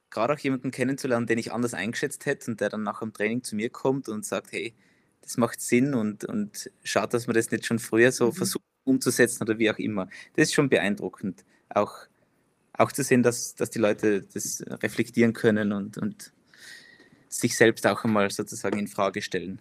gerade auch jemanden kennenzulernen, den ich anders eingeschätzt hätte und der dann nach dem Training zu mir kommt und sagt, hey, das macht Sinn und, und schaut, dass man das nicht schon früher so mhm. versucht umzusetzen oder wie auch immer. Das ist schon beeindruckend, auch, auch zu sehen, dass, dass die Leute das reflektieren können und, und sich selbst auch einmal sozusagen in Frage stellen.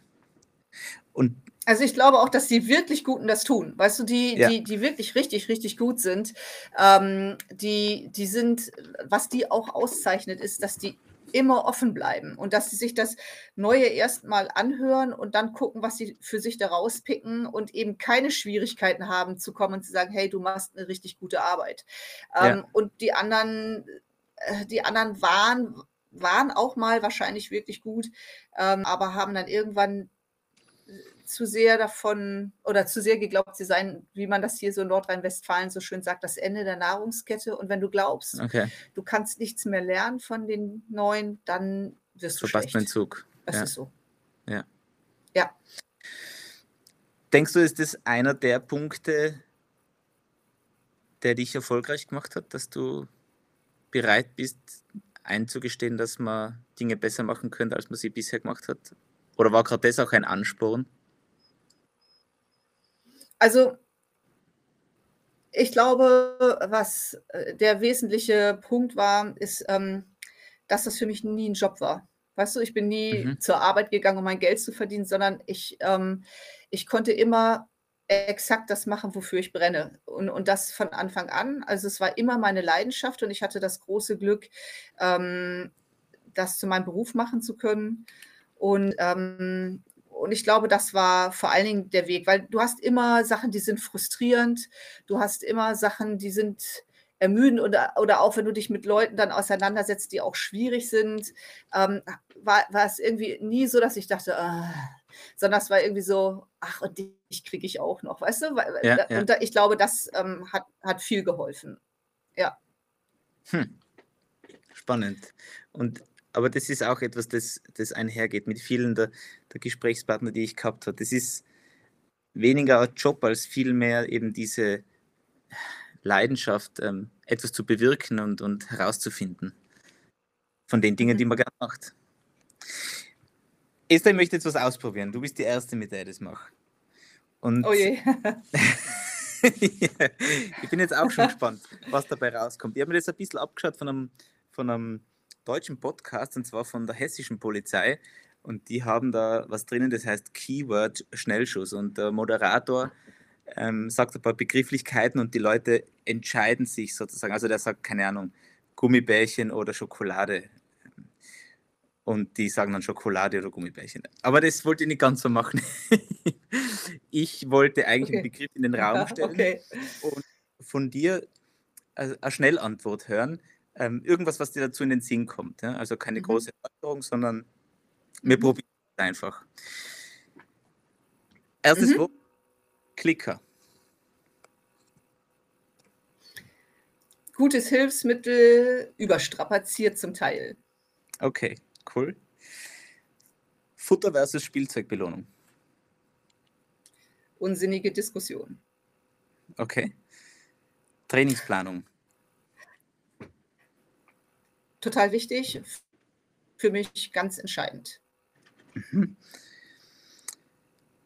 Und also ich glaube auch, dass die wirklich Guten das tun. Weißt du, die, ja. die, die wirklich richtig, richtig gut sind, ähm, die, die sind, was die auch auszeichnet, ist, dass die immer offen bleiben und dass sie sich das Neue erstmal anhören und dann gucken, was sie für sich da rauspicken und eben keine Schwierigkeiten haben zu kommen und zu sagen, hey, du machst eine richtig gute Arbeit. Ähm, ja. Und die anderen, die anderen waren waren auch mal wahrscheinlich wirklich gut, ähm, aber haben dann irgendwann zu sehr davon oder zu sehr geglaubt, sie seien, wie man das hier so in Nordrhein-Westfalen so schön sagt, das Ende der Nahrungskette. Und wenn du glaubst, okay. du kannst nichts mehr lernen von den Neuen, dann wirst du verpasst schlecht. Zug. Das ja. ist so. Ja. ja. Denkst du, ist das einer der Punkte, der dich erfolgreich gemacht hat, dass du bereit bist, einzugestehen, dass man Dinge besser machen könnte, als man sie bisher gemacht hat? Oder war gerade das auch ein Ansporn? Also, ich glaube, was der wesentliche Punkt war, ist, dass das für mich nie ein Job war. Weißt du, ich bin nie mhm. zur Arbeit gegangen, um mein Geld zu verdienen, sondern ich, ich konnte immer exakt das machen, wofür ich brenne. Und, und das von Anfang an. Also es war immer meine Leidenschaft und ich hatte das große Glück, ähm, das zu meinem Beruf machen zu können. Und, ähm, und ich glaube, das war vor allen Dingen der Weg, weil du hast immer Sachen, die sind frustrierend. Du hast immer Sachen, die sind ermüdend oder, oder auch wenn du dich mit Leuten dann auseinandersetzt, die auch schwierig sind, ähm, war, war es irgendwie nie so, dass ich dachte, äh, sondern es war irgendwie so, ach, und dich kriege ich auch noch, weißt du? Ja, ja. Und ich glaube, das ähm, hat, hat viel geholfen. Ja. Hm. Spannend. Und, aber das ist auch etwas, das, das einhergeht mit vielen der, der Gesprächspartner, die ich gehabt habe. Das ist weniger ein Job, als vielmehr eben diese Leidenschaft, ähm, etwas zu bewirken und, und herauszufinden von den Dingen, mhm. die man gerne macht. Esther, ich möchte jetzt was ausprobieren. Du bist die Erste, mit der ich das mache. Und oh je. Ich bin jetzt auch schon gespannt, was dabei rauskommt. Ich habe mir das ein bisschen abgeschaut von einem, von einem deutschen Podcast, und zwar von der hessischen Polizei. Und die haben da was drinnen, das heißt Keyword Schnellschuss. Und der Moderator ähm, sagt ein paar Begrifflichkeiten und die Leute entscheiden sich sozusagen. Also der sagt, keine Ahnung, Gummibärchen oder Schokolade. Und die sagen dann Schokolade oder Gummibärchen. Aber das wollte ich nicht ganz so machen. Ich wollte eigentlich okay. einen Begriff in den Raum stellen okay. und von dir eine Schnellantwort hören. Ähm, irgendwas, was dir dazu in den Sinn kommt. Ja? Also keine mhm. große Erläuterung, sondern wir mhm. probieren es einfach. Erstes mhm. Wort, Klicker. Gutes Hilfsmittel, überstrapaziert zum Teil. Okay. Cool. Futter versus Spielzeugbelohnung. Unsinnige Diskussion. Okay. Trainingsplanung. Total wichtig. Für mich ganz entscheidend. Mhm.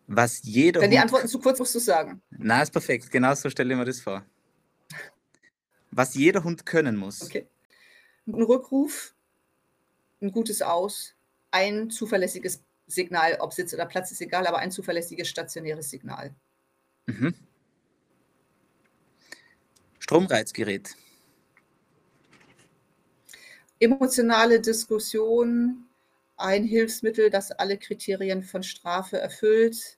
Was jeder. Wenn die Antworten zu kurz, musst du sagen. Na, ist perfekt. Genau so stelle ich mir das vor. Was jeder Hund können muss. Okay. Ein Rückruf. Ein gutes Aus, ein zuverlässiges Signal, ob Sitz oder Platz ist egal, aber ein zuverlässiges stationäres Signal. Mhm. Stromreizgerät. Emotionale Diskussion, ein Hilfsmittel, das alle Kriterien von Strafe erfüllt.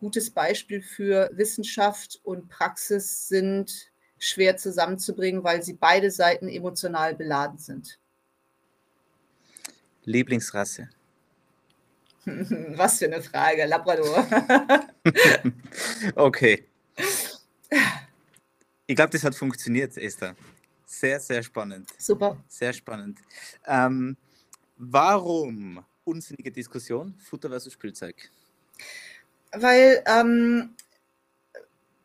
Gutes Beispiel für Wissenschaft und Praxis sind schwer zusammenzubringen, weil sie beide Seiten emotional beladen sind. Lieblingsrasse? Was für eine Frage, Labrador. Okay. Ich glaube, das hat funktioniert, Esther. Sehr, sehr spannend. Super. Sehr spannend. Ähm, warum unsinnige Diskussion, Futter versus Spielzeug? Weil ähm,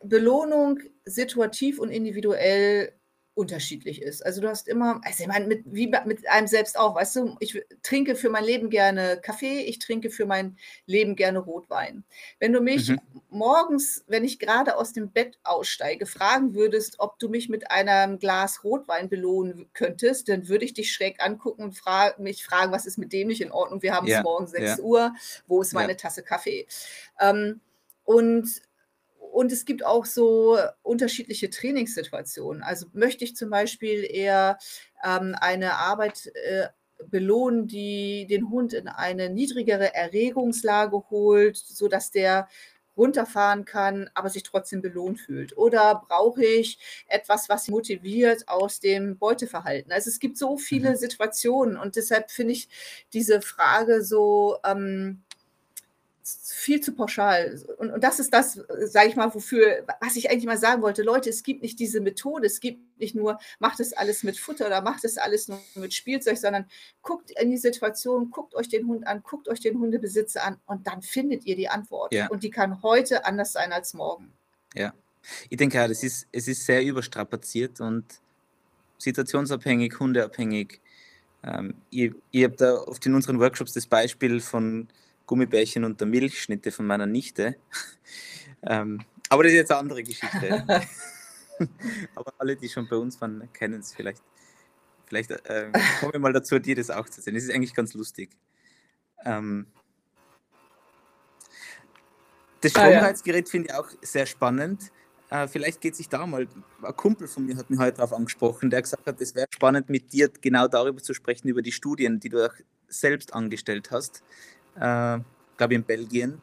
Belohnung situativ und individuell unterschiedlich ist. Also du hast immer, also ich meine, mit, wie mit einem selbst auch, weißt du, ich trinke für mein Leben gerne Kaffee, ich trinke für mein Leben gerne Rotwein. Wenn du mich mhm. morgens, wenn ich gerade aus dem Bett aussteige, fragen würdest, ob du mich mit einem Glas Rotwein belohnen könntest, dann würde ich dich schräg angucken und fra- mich fragen, was ist mit dem nicht in Ordnung? Wir haben ja. es morgen sechs Uhr, wo ist meine ja. Tasse Kaffee? Ähm, und Und es gibt auch so unterschiedliche Trainingssituationen. Also möchte ich zum Beispiel eher ähm, eine Arbeit äh, belohnen, die den Hund in eine niedrigere Erregungslage holt, sodass der runterfahren kann, aber sich trotzdem belohnt fühlt. Oder brauche ich etwas, was motiviert aus dem Beuteverhalten? Also es gibt so viele mhm. Situationen und deshalb finde ich diese Frage so... Ähm, viel zu pauschal. Und, und das ist das, sage ich mal, wofür, was ich eigentlich mal sagen wollte. Leute, es gibt nicht diese Methode, es gibt nicht nur, macht es alles mit Futter oder macht es alles nur mit Spielzeug, sondern guckt in die Situation, guckt euch den Hund an, guckt euch den Hundebesitzer an und dann findet ihr die Antwort. Ja. Und die kann heute anders sein als morgen. Ja, ich denke, ja, das ist, es ist sehr überstrapaziert und situationsabhängig, hundeabhängig. Ähm, ich ich habe da oft in unseren Workshops das Beispiel von Gummibärchen und der Milchschnitte von meiner Nichte. ähm, aber das ist jetzt eine andere Geschichte. Aber alle, die schon bei uns waren, kennen es vielleicht. Vielleicht äh, kommen wir mal dazu, dir das auch zu sehen. Das ist eigentlich ganz lustig. Ähm, das Stromreizgerät ah, ja. finde ich auch sehr spannend. Äh, vielleicht geht sich da mal, ein Kumpel von mir hat mich heute darauf angesprochen, der gesagt hat, es wäre spannend, mit dir genau darüber zu sprechen, über die Studien, die du auch selbst angestellt hast. Äh, glaube ich, in Belgien.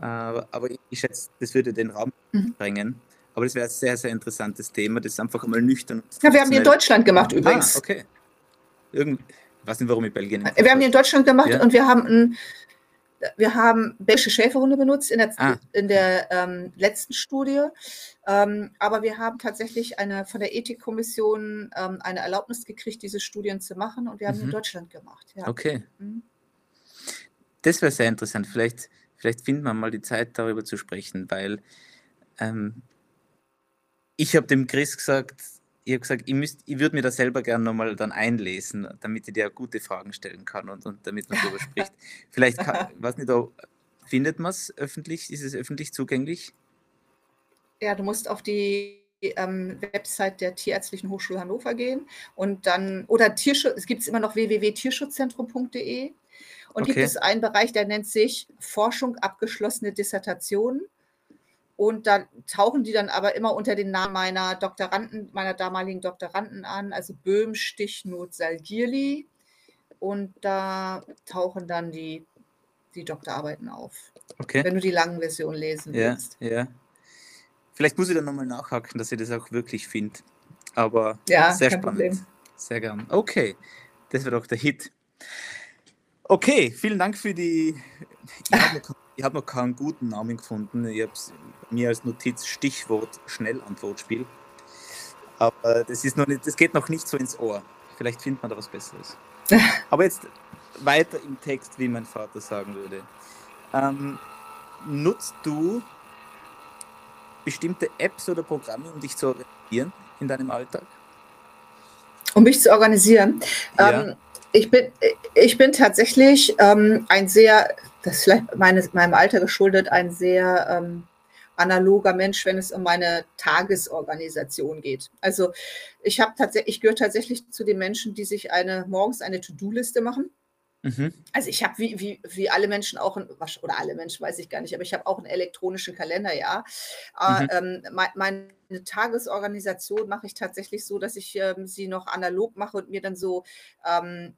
Äh, aber ich schätze, das würde den Raum mhm. bringen. Aber das wäre ein sehr, sehr interessantes Thema. Das ist einfach mal nüchtern. Ja, wir haben die in Deutschland gemacht übrigens. Ah, okay. Irgend, ich weiß nicht, warum in Belgien. In wir haben die in Deutschland gemacht ja. und wir haben, ein, wir haben belgische Schäferhunde benutzt in der, ah. in der ähm, letzten Studie. Ähm, aber wir haben tatsächlich eine, von der Ethikkommission ähm, eine Erlaubnis gekriegt, diese Studien zu machen. Und wir haben mhm. die in Deutschland gemacht. Ja. Okay. Mhm. Das wäre sehr interessant. Vielleicht, vielleicht finden wir mal die Zeit, darüber zu sprechen, weil ähm, ich habe dem Chris gesagt, ich habe gesagt, ich, müsst, ich würde mir das selber gerne nochmal dann einlesen, damit ich dir gute Fragen stellen kann und, und damit man darüber spricht. Vielleicht, kann, weiß nicht, findet man es öffentlich? Ist es öffentlich zugänglich? Ja, du musst auf die ähm, Website der Tierärztlichen Hochschule Hannover gehen und dann, oder Tierschutz, es gibt immer noch w w w punkt tierschutzzentrum punkt de und okay. Gibt es einen Bereich, der nennt sich Forschung abgeschlossene Dissertationen. Und da tauchen die dann aber immer unter den Namen meiner Doktoranden, meiner damaligen Doktoranden an, also Böhm, Stichnot, Salgirli. Und da tauchen dann die, die Doktorarbeiten auf. Okay. Wenn du die langen Version lesen ja, willst. Ja. Vielleicht muss ich dann nochmal nachhaken, dass ihr das auch wirklich findet. Aber ja, sehr spannend. Problem. Sehr gern. Okay, das war doch der Hit. Okay, vielen Dank für die. Ich habe noch keinen guten Namen gefunden. Ich habe mir als Notiz Stichwort Schnellantwortspiel. Aber das, ist noch nicht, das geht noch nicht so ins Ohr. Vielleicht findet man da was Besseres. Aber jetzt weiter im Text, wie mein Vater sagen würde. Ähm, nutzt du bestimmte Apps oder Programme, um dich zu organisieren in deinem Alltag? Um mich zu organisieren? Ja. Ähm, Ich bin, ich bin tatsächlich ähm, ein sehr, das ist vielleicht meines, meinem Alter geschuldet, ein sehr ähm, analoger Mensch, wenn es um meine Tagesorganisation geht. Also ich habe tatsächlich, ich gehöre tatsächlich zu den Menschen, die sich eine morgens eine To-Do-Liste machen. Mhm. Also ich habe wie, wie, wie alle Menschen auch, ein, oder alle Menschen weiß ich gar nicht, aber ich habe auch einen elektronischen Kalender, ja. Mhm. Ähm, mein, mein Eine Tagesorganisation mache ich tatsächlich so, dass ich ähm, sie noch analog mache und mir dann so, ähm,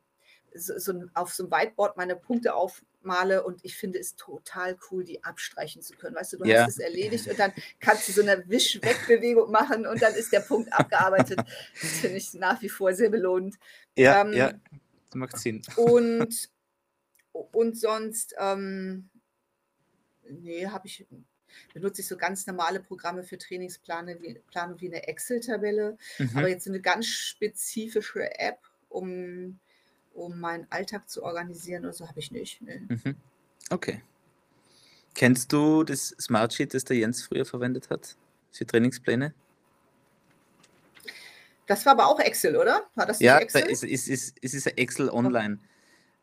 so, so auf so einem Whiteboard meine Punkte aufmale und ich finde es total cool, die abstreichen zu können. Weißt du, du ja. hast es erledigt und dann kannst du so eine Wisch-Weg-Bewegung machen und dann ist der Punkt abgearbeitet. Das finde ich nach wie vor sehr belohnend. Ja, ähm, ja. Das macht Sinn. Und, und sonst, ähm, nee, habe ich... benutze ich so ganz normale Programme für Trainingsplanung wie, wie eine Excel-Tabelle, mhm. aber jetzt eine ganz spezifische App, um, um meinen Alltag zu organisieren oder so, habe ich nicht. Nee. Mhm. Okay. Kennst du das Smartsheet, das der Jens früher verwendet hat für Trainingspläne? Das war aber auch Excel, oder? War das ja, Excel? Es ist, ist, ist, ist Excel online.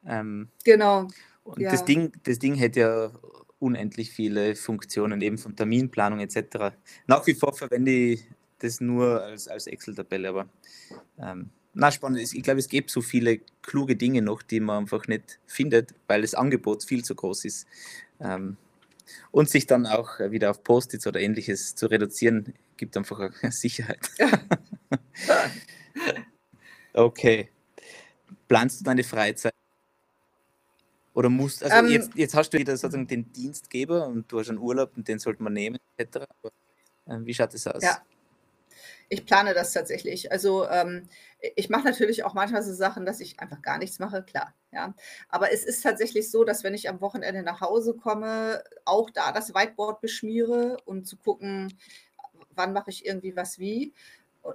Ähm, genau. Und ja. das Ding, das Ding hätte ja unendlich viele Funktionen, eben von Terminplanung et cetera. Nach wie vor verwende ich das nur als, als Excel-Tabelle, aber ähm, na, spannend ist, ich glaube, es gibt so viele kluge Dinge noch, die man einfach nicht findet, weil das Angebot viel zu groß ist. Ähm, und sich dann auch wieder auf Post-its oder ähnliches zu reduzieren, gibt einfach eine Sicherheit. Okay. Planst du deine Freizeit? Oder musst, also ähm, jetzt, jetzt hast du wieder sozusagen den Dienstgeber und du hast einen Urlaub und den sollte man nehmen, et cetera. Aber, äh, wie schaut es aus? Ja, ich plane das tatsächlich. Also ähm, ich mache natürlich auch manchmal so Sachen, dass ich einfach gar nichts mache, klar. Ja. Aber es ist tatsächlich so, dass wenn ich am Wochenende nach Hause komme, auch da das Whiteboard beschmiere, um zu gucken, wann mache ich irgendwie was wie.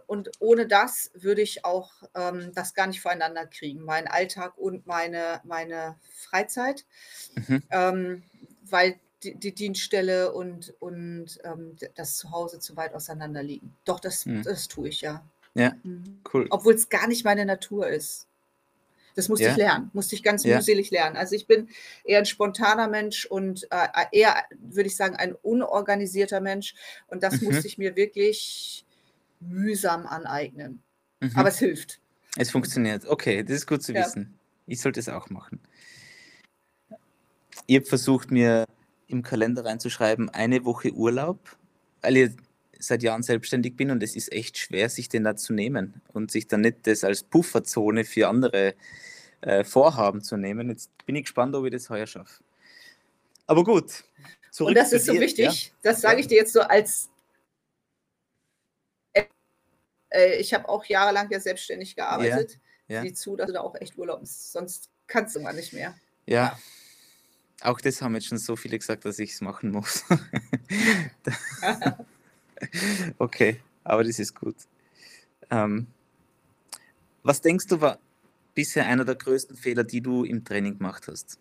Und ohne das würde ich auch ähm, das gar nicht voreinander kriegen, meinen Alltag und meine, meine Freizeit, mhm. ähm, weil die, die Dienststelle und, und ähm, das Zuhause zu weit auseinander liegen. Doch, das, mhm. das tue ich ja. Ja, mhm. cool. Obwohl es gar nicht meine Natur ist. Das musste ja. ich lernen, musste ich ganz ja. mühselig lernen. Also ich bin eher ein spontaner Mensch und äh, eher, würde ich sagen, ein unorganisierter Mensch. Und das mhm. musste ich mir wirklich mühsam aneignen. Mhm. Aber es hilft. Es funktioniert. Okay, das ist gut zu ja. wissen. Ich sollte es auch machen. Ich habe versucht, mir im Kalender reinzuschreiben, eine Woche Urlaub, weil ich seit Jahren selbstständig bin und es ist echt schwer, sich den da zu nehmen und sich dann nicht das als Pufferzone für andere äh, Vorhaben zu nehmen. Jetzt bin ich gespannt, ob ich das heuer schaffe. Aber gut. Und das ist so wichtig, ja? Das sage ich dir jetzt so als ich habe auch jahrelang ja selbstständig gearbeitet. Ja, ja. Sieh zu, dass du da auch echt Urlaub ist. Sonst kannst du mal nicht mehr. Ja. ja, auch das haben jetzt schon so viele gesagt, dass ich es machen muss. Okay, aber das ist gut. Ähm, was denkst du, war bisher einer der größten Fehler, die du im Training gemacht hast?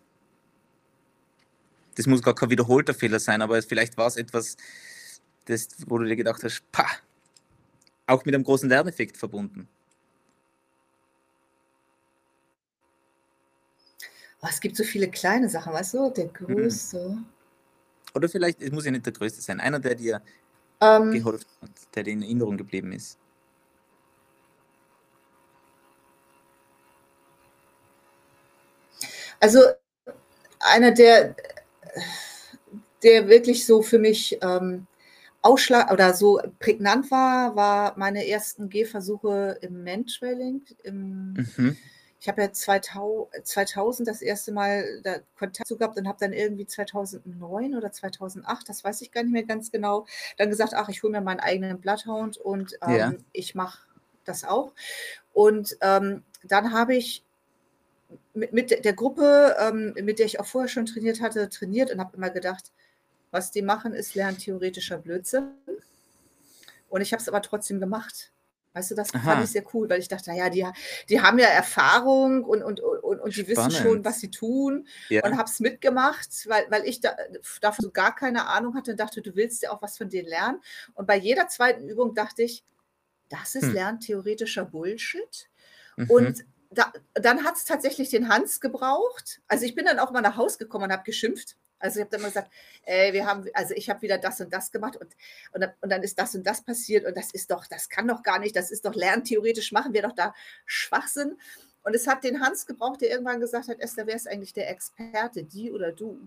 Das muss gar kein wiederholter Fehler sein, aber vielleicht war es etwas, das, wo du dir gedacht hast, pah, auch mit einem großen Lerneffekt verbunden. Oh, es gibt so viele kleine Sachen, weißt du? Der größte. Oder vielleicht, es muss ja nicht der größte sein, einer, der dir Ähm, geholfen hat, der dir in Erinnerung geblieben ist? Also einer, der, der wirklich so für mich ähm, ausschlag oder so prägnant war, war meine ersten Gehversuche im Mantrailing. Im, mhm. Ich habe ja zweitausend das erste Mal da Kontakt zu gehabt und habe dann irgendwie zweitausendneun oder zweitausendacht, das weiß ich gar nicht mehr ganz genau, dann gesagt, ach, ich hole mir meinen eigenen Bloodhound und ähm, ja. ich mache das auch. Und ähm, dann habe ich mit, mit der Gruppe, ähm, mit der ich auch vorher schon trainiert hatte, trainiert und habe immer gedacht, was die machen, ist lerntheoretischer Blödsinn. Und ich habe es aber trotzdem gemacht. Weißt du, das Aha. fand ich sehr cool, weil ich dachte, naja, die, die haben ja Erfahrung und, und, und, und die Spannend. Wissen schon, was sie tun. Ja. Und habe es mitgemacht, weil, weil ich da, davon so gar keine Ahnung hatte und dachte, du willst ja auch was von denen lernen. Und bei jeder zweiten Übung dachte ich, das ist hm. lerntheoretischer Bullshit. Mhm. Und da, dann hat es tatsächlich den Hans gebraucht. Also ich bin dann auch mal nach Hause gekommen und habe geschimpft. Also ich habe dann mal gesagt, ey, wir haben, also ich habe wieder das und das gemacht und, und, und dann ist das und das passiert und das ist doch, das kann doch gar nicht, das ist doch lerntheoretisch, machen wir doch da Schwachsinn. Und es hat den Hans gebraucht, der irgendwann gesagt hat, Esther, wer ist eigentlich der Experte, die oder du?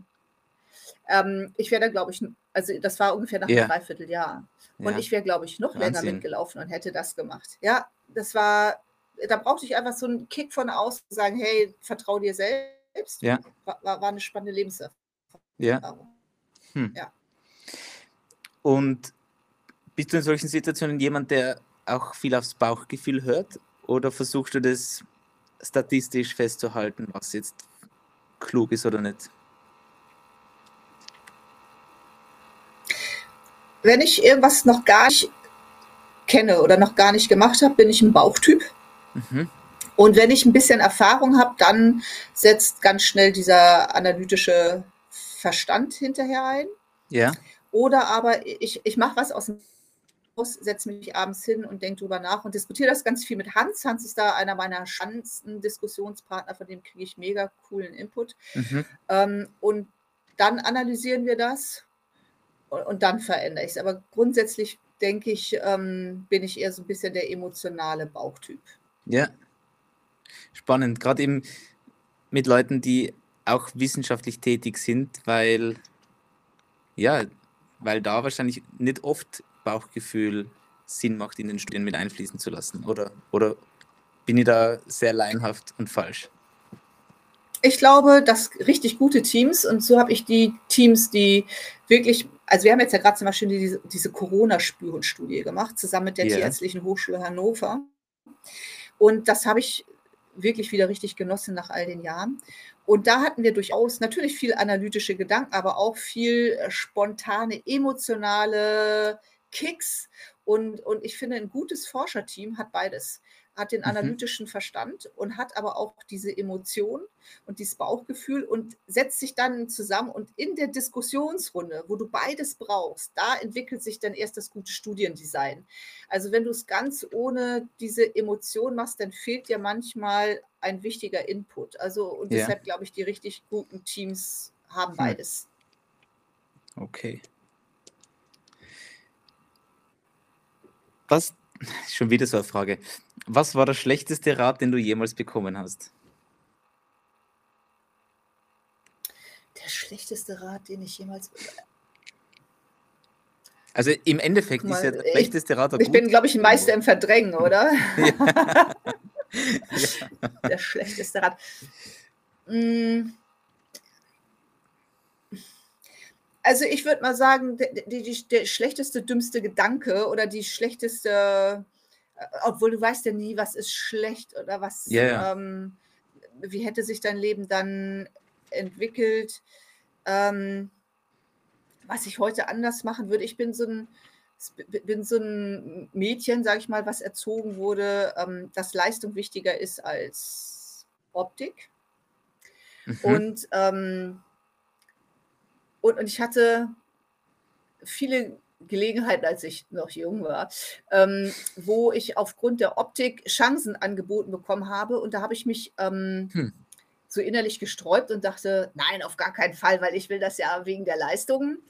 Ähm, ich wäre dann, glaube ich, also das war ungefähr nach yeah. einem Dreivierteljahr. Und ja. ich wäre, glaube ich, noch Wahnsinn. länger mitgelaufen und hätte das gemacht. Ja, das war, da brauchte ich einfach so einen Kick von außen, zu sagen, hey, vertrau dir selbst. Ja. War, war eine spannende Lebenserfahrung. Ja. Hm. ja. Und bist du in solchen Situationen jemand, der auch viel aufs Bauchgefühl hört? Oder versuchst du das statistisch festzuhalten, was jetzt klug ist oder nicht? Wenn ich irgendwas noch gar nicht kenne oder noch gar nicht gemacht habe, bin ich ein Bauchtyp. Mhm. Und wenn ich ein bisschen Erfahrung habe, dann setzt ganz schnell dieser analytische Verstand hinterher ein. Ja. Oder aber ich, ich mache was aus dem Haus, setze mich abends hin und denke drüber nach und diskutiere das ganz viel mit Hans. Hans ist da einer meiner spannendsten Diskussionspartner, von dem kriege ich mega coolen Input. Mhm. Ähm, und dann analysieren wir das und, und dann verändere ich es. Aber grundsätzlich denke ich, ähm, bin ich eher so ein bisschen der emotionale Bauchtyp. Ja, spannend. Gerade eben mit Leuten, die auch wissenschaftlich tätig sind, weil ja, weil da wahrscheinlich nicht oft Bauchgefühl Sinn macht, in den Studien mit einfließen zu lassen. Oder, oder bin ich da sehr laienhaft und falsch? Ich glaube, dass richtig gute Teams, und so habe ich die Teams, die wirklich, also wir haben jetzt ja gerade zum Beispiel diese, diese Corona-Spürenstudie gemacht, zusammen mit der yeah. Tierärztlichen Hochschule Hannover. Und das habe ich wirklich wieder richtig genossen nach all den Jahren. Und da hatten wir durchaus natürlich viel analytische Gedanken, aber auch viel spontane, emotionale Kicks. Und, und ich finde, ein gutes Forscherteam hat beides. Hat den analytischen mhm. Verstand und hat aber auch diese Emotion und dieses Bauchgefühl und setzt sich dann zusammen. Und in der Diskussionsrunde, wo du beides brauchst, da entwickelt sich dann erst das gute Studiendesign. Also wenn du es ganz ohne diese Emotion machst, dann fehlt dir manchmal ein wichtiger Input. Also und ja. deshalb glaube ich, die richtig guten Teams haben hm. beides. Okay. Was? Schon wieder so eine Frage. Was war der schlechteste Rat, den du jemals bekommen hast? Der schlechteste Rat, den ich jemals... Also im Endeffekt mal, ist ja der ich, schlechteste Rat... Ich gut. bin, glaube ich, ein Meister im Verdrängen, oder? Ja. ja. Der schlechteste Rat. Also ich würde mal sagen, der, der, der schlechteste, dümmste Gedanke oder die schlechteste... Obwohl du weißt ja nie, was ist schlecht oder was, yeah. ähm, wie hätte sich dein Leben dann entwickelt, ähm, was ich heute anders machen würde. Ich bin so ein, bin so ein Mädchen, sage ich mal, was erzogen wurde, ähm, dass Leistung wichtiger ist als Optik. Mhm. Und, ähm, und, und ich hatte viele Gelegenheiten, als ich noch jung war, ähm, wo ich aufgrund der Optik Chancen angeboten bekommen habe. Und da habe ich mich ähm, hm. so innerlich gesträubt und dachte, nein, auf gar keinen Fall, weil ich will das ja wegen der Leistungen.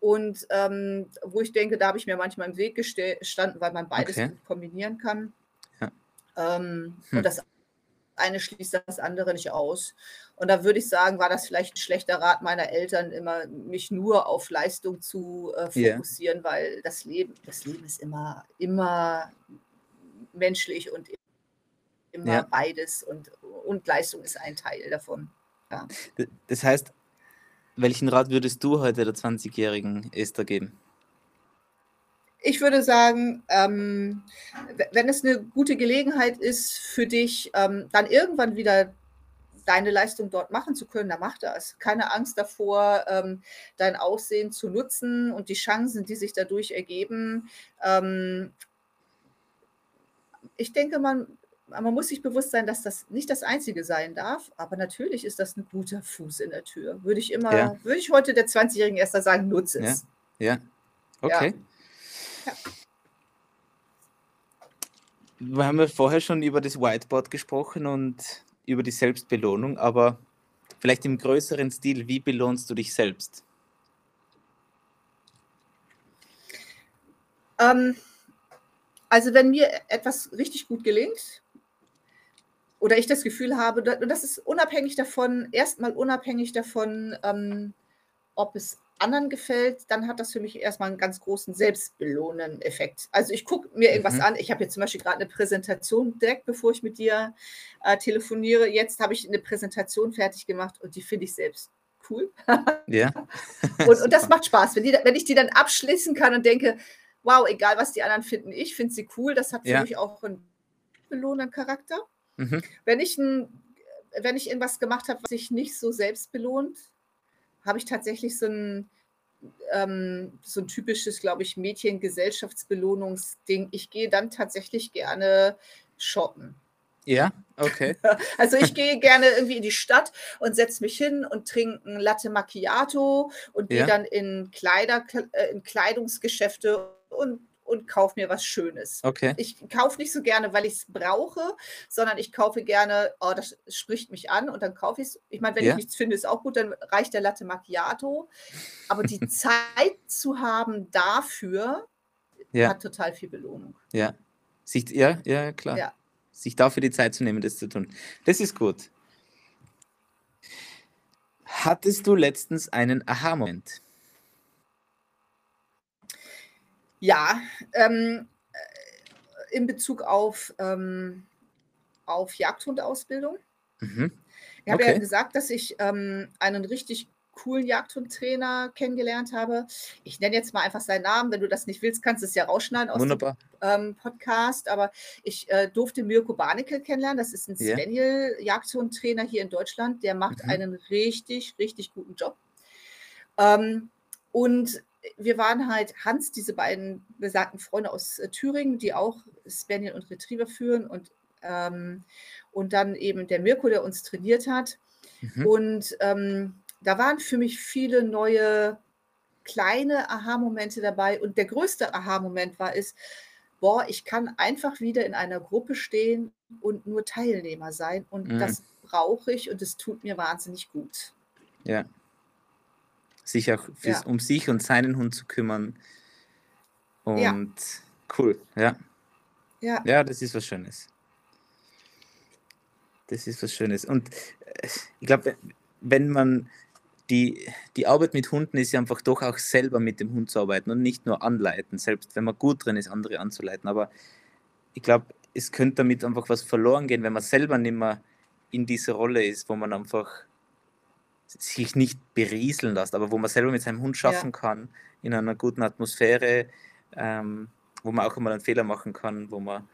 Und ähm, wo ich denke, da habe ich mir manchmal im Weg gestanden, weil man beides okay. gut kombinieren kann. Ja. Ähm, hm. Und das eine schließt das andere nicht aus. Und da würde ich sagen, war das vielleicht ein schlechter Rat meiner Eltern, immer mich nur auf Leistung zu äh, fokussieren, yeah. weil das Leben, das Leben ist immer, immer menschlich und immer ja. beides. Und, und Leistung ist ein Teil davon. Ja. Das heißt, welchen Rat würdest du heute der zwanzigjährigen Esther geben? Ich würde sagen, ähm, wenn es eine gute Gelegenheit ist für dich, ähm, dann irgendwann wieder deine Leistung dort machen zu können, dann mach das. Keine Angst davor, ähm, dein Aussehen zu nutzen und die Chancen, die sich dadurch ergeben. Ähm, ich denke, man... Man muss sich bewusst sein, dass das nicht das Einzige sein darf, aber natürlich ist das ein guter Fuß in der Tür. Würde ich immer, ja. würde ich heute der zwanzigjährigen Esther sagen, nutze es. Ja, ja. okay. Ja. Ja. Wir haben ja vorher schon über das Whiteboard gesprochen und über die Selbstbelohnung, aber vielleicht im größeren Stil, wie belohnst du dich selbst? Ähm, also wenn mir etwas richtig gut gelingt, oder ich das Gefühl habe, und das ist unabhängig davon, erstmal unabhängig davon, ähm, ob es anderen gefällt, dann hat das für mich erstmal einen ganz großen selbstbelohnenden Effekt. Also ich gucke mir irgendwas mhm. an. Ich habe jetzt zum Beispiel gerade eine Präsentation direkt, bevor ich mit dir äh, telefoniere. Jetzt habe ich eine Präsentation fertig gemacht und die finde ich selbst cool. Ja. und, und das macht Spaß, wenn, die, wenn ich die dann abschließen kann und denke, wow, egal was die anderen finden, ich finde sie cool. Das hat für ja. mich auch einen belohnenden Charakter. Wenn ich, ein, wenn ich irgendwas gemacht habe, was ich nicht so selbst belohnt, habe ich tatsächlich so ein, ähm, so ein typisches, glaube ich, Mädchen-Gesellschaftsbelohnungsding. Ich gehe dann tatsächlich gerne shoppen. Ja, okay. Also ich gehe gerne irgendwie in die Stadt und setze mich hin und trinke ein Latte Macchiato und ja. gehe dann in, Kleider, in Kleidungsgeschäfte und und kaufe mir was Schönes. Okay. Ich kaufe nicht so gerne, weil ich es brauche, sondern ich kaufe gerne, oh, das spricht mich an und dann kaufe ich es. Ich meine, wenn ja. ich nichts finde, ist auch gut, dann reicht der Latte Macchiato. Aber die Zeit zu haben dafür ja. hat total viel Belohnung. Ja, sich, ja, ja klar. Ja. Sich dafür die Zeit zu nehmen, das zu tun. Das ist gut. Hattest du letztens einen Aha-Moment? Ja, ähm, in Bezug auf, ähm, auf Jagdhundausbildung. Mhm. Ich habe okay. ja gesagt, dass ich ähm, einen richtig coolen Jagdhundtrainer kennengelernt habe. Ich nenne jetzt mal einfach seinen Namen. Wenn du das nicht willst, kannst du es ja rausschneiden aus Wunderbar. dem ähm, Podcast. Aber ich äh, durfte Mirko Barnecke kennenlernen. Das ist ein yeah. Spaniel-Jagdhundtrainer hier in Deutschland. Der macht mhm. einen richtig, richtig guten Job. Ähm, und wir waren halt Hans, diese beiden besagten Freunde aus Thüringen, die auch Spaniel und Retriever führen und, ähm, und dann eben der Mirko, der uns trainiert hat. Mhm. Und ähm, da waren für mich viele neue kleine Aha-Momente dabei. Und der größte Aha-Moment war es, boah, ich kann einfach wieder in einer Gruppe stehen und nur Teilnehmer sein. Und mhm. das brauche ich und es tut mir wahnsinnig gut. Ja. Sich auch fürs, ja. um sich und seinen Hund zu kümmern. Und ja. cool, ja. ja. Ja, das ist was Schönes. Das ist was Schönes. Und ich glaube, wenn man die, die Arbeit mit Hunden ist ja einfach doch auch selber mit dem Hund zu arbeiten und nicht nur anleiten, selbst wenn man gut drin ist, andere anzuleiten. Aber ich glaube, es könnte damit einfach was verloren gehen, wenn man selber nicht mehr in dieser Rolle ist, wo man einfach sich nicht berieseln lässt, aber wo man selber mit seinem Hund schaffen ja. kann, in einer guten Atmosphäre, ähm, wo man auch immer einen Fehler machen kann, wo man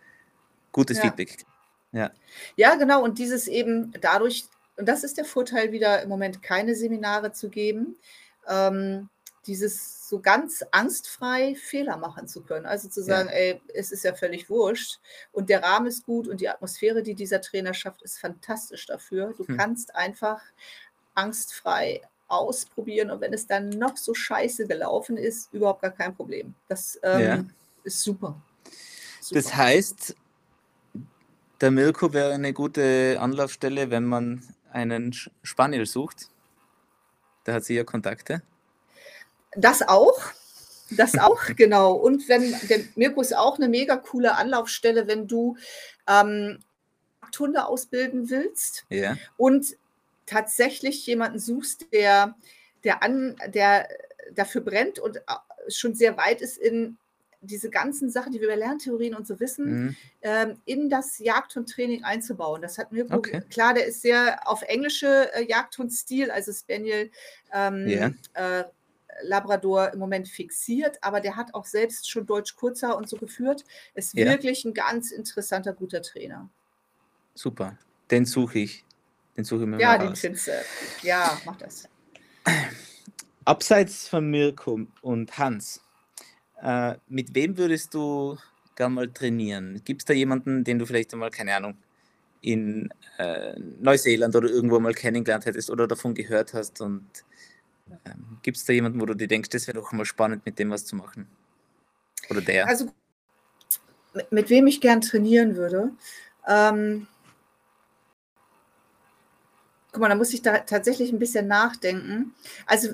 gutes ja. Feedback kriegt. Ja. ja, genau. Und dieses eben dadurch, und das ist der Vorteil wieder, im Moment keine Seminare zu geben, ähm, dieses so ganz angstfrei Fehler machen zu können. Also zu sagen, ja. ey, es ist ja völlig wurscht und der Rahmen ist gut und die Atmosphäre, die dieser Trainer schafft, ist fantastisch dafür. Du hm. kannst einfach angstfrei ausprobieren und wenn es dann noch so scheiße gelaufen ist, überhaupt gar kein Problem. Das ähm, ja. ist super. super. Das heißt, der Mirko wäre eine gute Anlaufstelle, wenn man einen Spaniel sucht. Da hat sie ja Kontakte. Das auch. Das auch, genau. Und wenn, der Mirko ist auch eine mega coole Anlaufstelle, wenn du ähm, Hunde ausbilden willst, yeah, und tatsächlich jemanden suchst, der, der, an, der dafür brennt und schon sehr weit ist in diese ganzen Sachen, die wir über Lerntheorien und so wissen, mhm, ähm, in das Jagdhundtraining einzubauen. Das hat Mirko, okay, klar, der ist sehr auf englische äh, Jagdhundstil, also Spaniel, ähm, yeah, äh, Labrador im Moment fixiert, aber der hat auch selbst schon Deutsch Kurzhaar und so geführt. Ist, yeah, wirklich ein ganz interessanter, guter Trainer. Super, den suche ich. Den suche ich mir ja, mal den findest du. Ja, mach das. Abseits von Mirko und Hans, äh, mit wem würdest du gerne mal trainieren? Gibt es da jemanden, den du vielleicht einmal, keine Ahnung, in äh, Neuseeland oder irgendwo mal kennengelernt hättest oder davon gehört hast? Und äh, gibt es da jemanden, wo du dir denkst, das wäre doch mal spannend, mit dem was zu machen? Oder der? Also, mit, mit wem ich gern trainieren würde? Ähm, Guck mal, da muss ich da tatsächlich ein bisschen nachdenken. Also,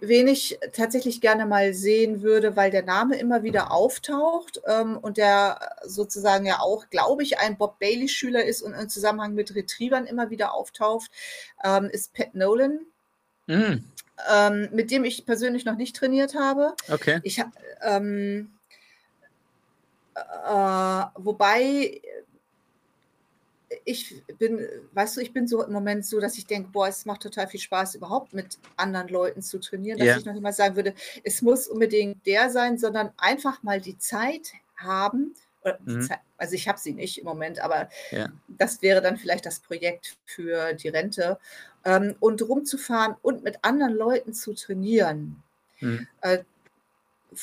wen ich tatsächlich gerne mal sehen würde, weil der Name immer wieder auftaucht ähm, und der sozusagen ja auch, glaube ich, ein Bob Bailey-Schüler ist und im Zusammenhang mit Retrievern immer wieder auftaucht, ähm, ist Pat Nolan, mm. ähm, mit dem ich persönlich noch nicht trainiert habe. Okay. Ich, ähm, äh, wobei... Ich bin, weißt du, ich bin so im Moment so, dass ich denke, boah, es macht total viel Spaß, überhaupt mit anderen Leuten zu trainieren, dass, yeah, ich noch nicht mal sagen würde, es muss unbedingt der sein, sondern einfach mal die Zeit haben, oder die, mhm, Zeit, also ich habe sie nicht im Moment, aber, yeah, das wäre dann vielleicht das Projekt für die Rente, ähm, und rumzufahren und mit anderen Leuten zu trainieren. Mhm. Äh,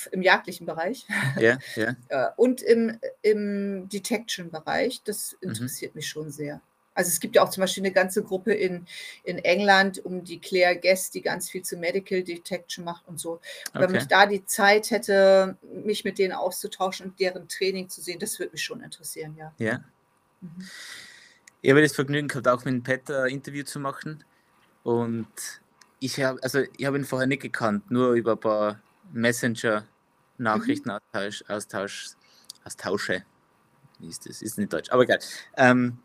im jagdlichen Bereich, yeah, yeah, und im, im Detection-Bereich, das interessiert, mhm, mich schon sehr. Also es gibt ja auch zum Beispiel eine ganze Gruppe in, in England um die Claire Guest, die ganz viel zu Medical Detection macht und so. Und okay, wenn ich da die Zeit hätte, mich mit denen auszutauschen und deren Training zu sehen, das würde mich schon interessieren, ja. Yeah. Mhm. Ich habe das Vergnügen gehabt, auch mit Pat ein Interview zu machen, und ich habe, also ich habe ihn vorher nicht gekannt, nur über ein paar Messenger-Nachrichtenaustausch, mhm, Austausch, Austausche, wie ist das? Ist nicht deutsch, aber egal. Ähm,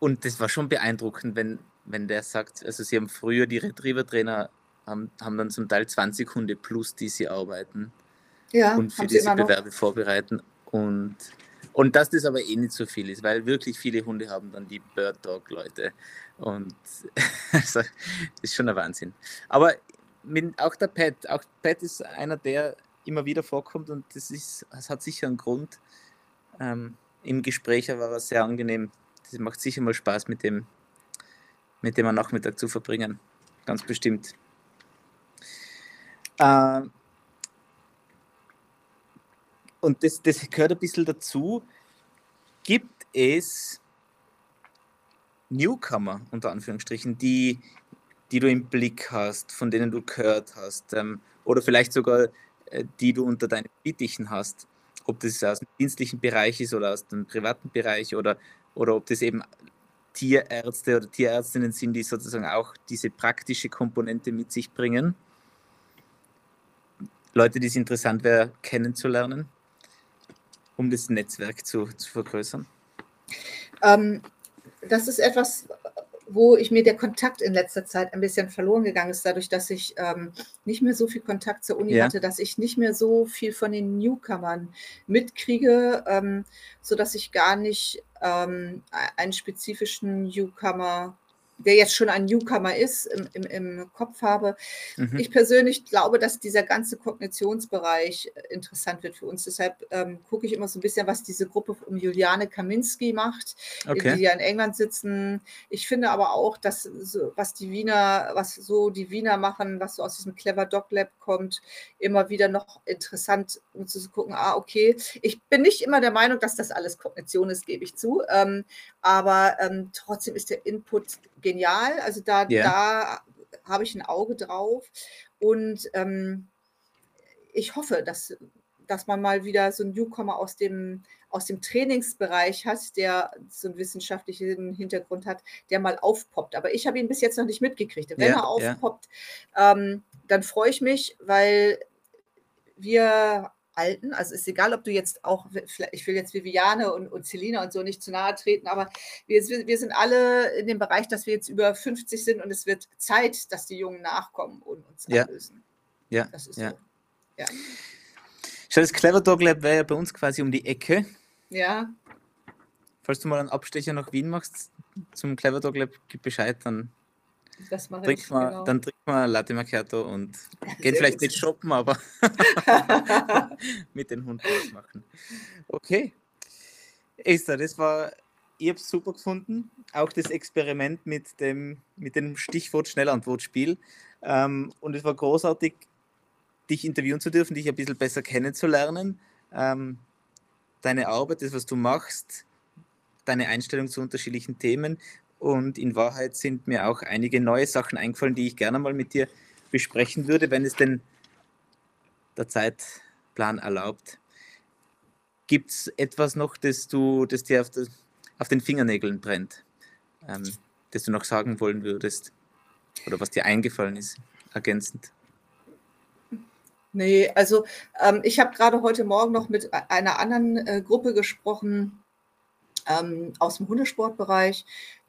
und das war schon beeindruckend, wenn, wenn der sagt, also sie haben früher, die Retriever-Trainer haben, haben dann zum Teil zwanzig Hunde plus, die sie arbeiten, ja, und für diese Bewerbe vorbereiten. Und, und dass das aber eh nicht so viel ist, weil wirklich viele Hunde haben dann die Bird-Dog-Leute. Und also, das ist schon ein Wahnsinn. Aber Mit, auch der Pat, auch Pat ist einer, der immer wieder vorkommt, und das ist, das hat sicher einen Grund. Ähm, im Gespräch war er sehr angenehm. Das macht sicher mal Spaß, mit dem, mit dem einen Nachmittag zu verbringen. Ganz bestimmt. Ähm, und das, das gehört ein bisschen dazu. Gibt es Newcomer, unter Anführungsstrichen, die die du im Blick hast, von denen du gehört hast, ähm, oder vielleicht sogar äh, die du unter deinen Fittichen hast, ob das aus dem dienstlichen Bereich ist oder aus dem privaten Bereich, oder, oder ob das eben Tierärzte oder Tierärztinnen sind, die sozusagen auch diese praktische Komponente mit sich bringen. Leute, die es interessant wäre, kennenzulernen, um das Netzwerk zu, zu vergrößern. Ähm, das ist etwas, wo ich mir der Kontakt in letzter Zeit ein bisschen verloren gegangen ist, dadurch, dass ich ähm, nicht mehr so viel Kontakt zur Uni, ja, hatte, dass ich nicht mehr so viel von den Newcomern mitkriege, ähm, sodass ich gar nicht ähm, einen spezifischen Newcomer, der jetzt schon ein Newcomer ist, im, im, im Kopf habe. Mhm. Ich persönlich glaube, dass dieser ganze Kognitionsbereich interessant wird für uns. Deshalb ähm, gucke ich immer so ein bisschen, was diese Gruppe um Juliane Kaminski macht, okay, die ja in England sitzen. Ich finde aber auch, dass so, was die Wiener, was so die Wiener machen, was so aus diesem Clever Dog Lab kommt, immer wieder noch interessant, um zu gucken, ah, okay. Ich bin nicht immer der Meinung, dass das alles Kognition ist, gebe ich zu. Ähm, aber ähm, trotzdem ist der Input genial, also da, yeah, da habe ich ein Auge drauf, und ähm, ich hoffe, dass, dass man mal wieder so einen Newcomer aus dem, aus dem Trainingsbereich hat, der so einen wissenschaftlichen Hintergrund hat, der mal aufpoppt. Aber ich habe ihn bis jetzt noch nicht mitgekriegt. Wenn, yeah, er aufpoppt, yeah, ähm, dann freue ich mich, weil wir Alten, also ist egal, ob du jetzt auch, ich will jetzt Viviane und, und Celina und so nicht zu nahe treten, aber wir, wir sind alle in dem Bereich, dass wir jetzt über fünfzig sind und es wird Zeit, dass die Jungen nachkommen und uns ja. ablösen. Ja, das ist ja. So. Ja. Das Clever Dog Lab wäre ja bei uns quasi um die Ecke. Ja. Falls du mal einen Abstecher nach Wien machst zum Clever Dog Lab, gib Bescheid, dann das mache ich, mal, genau. Dann trinken wir Latte Macchiato und gehen vielleicht gut. nicht shoppen, aber mit den Hunden was machen. Okay. Esther, das war, ich habe es super gefunden. Auch das Experiment mit dem, mit dem Stichwort Schnellantwortspiel. Ähm, und es war großartig, dich interviewen zu dürfen, dich ein bisschen besser kennenzulernen, ähm, deine Arbeit, das, was du machst, deine Einstellung zu unterschiedlichen Themen. Und in Wahrheit sind mir auch einige neue Sachen eingefallen, die ich gerne mal mit dir besprechen würde, wenn es denn der Zeitplan erlaubt. Gibt es etwas noch, das, du, das dir auf, das, auf den Fingernägeln brennt, ähm, das du noch sagen wollen würdest oder was dir eingefallen ist, ergänzend? Nee, also ähm, ich habe gerade heute Morgen noch mit einer anderen äh, Gruppe gesprochen ähm, aus dem Hundesportbereich,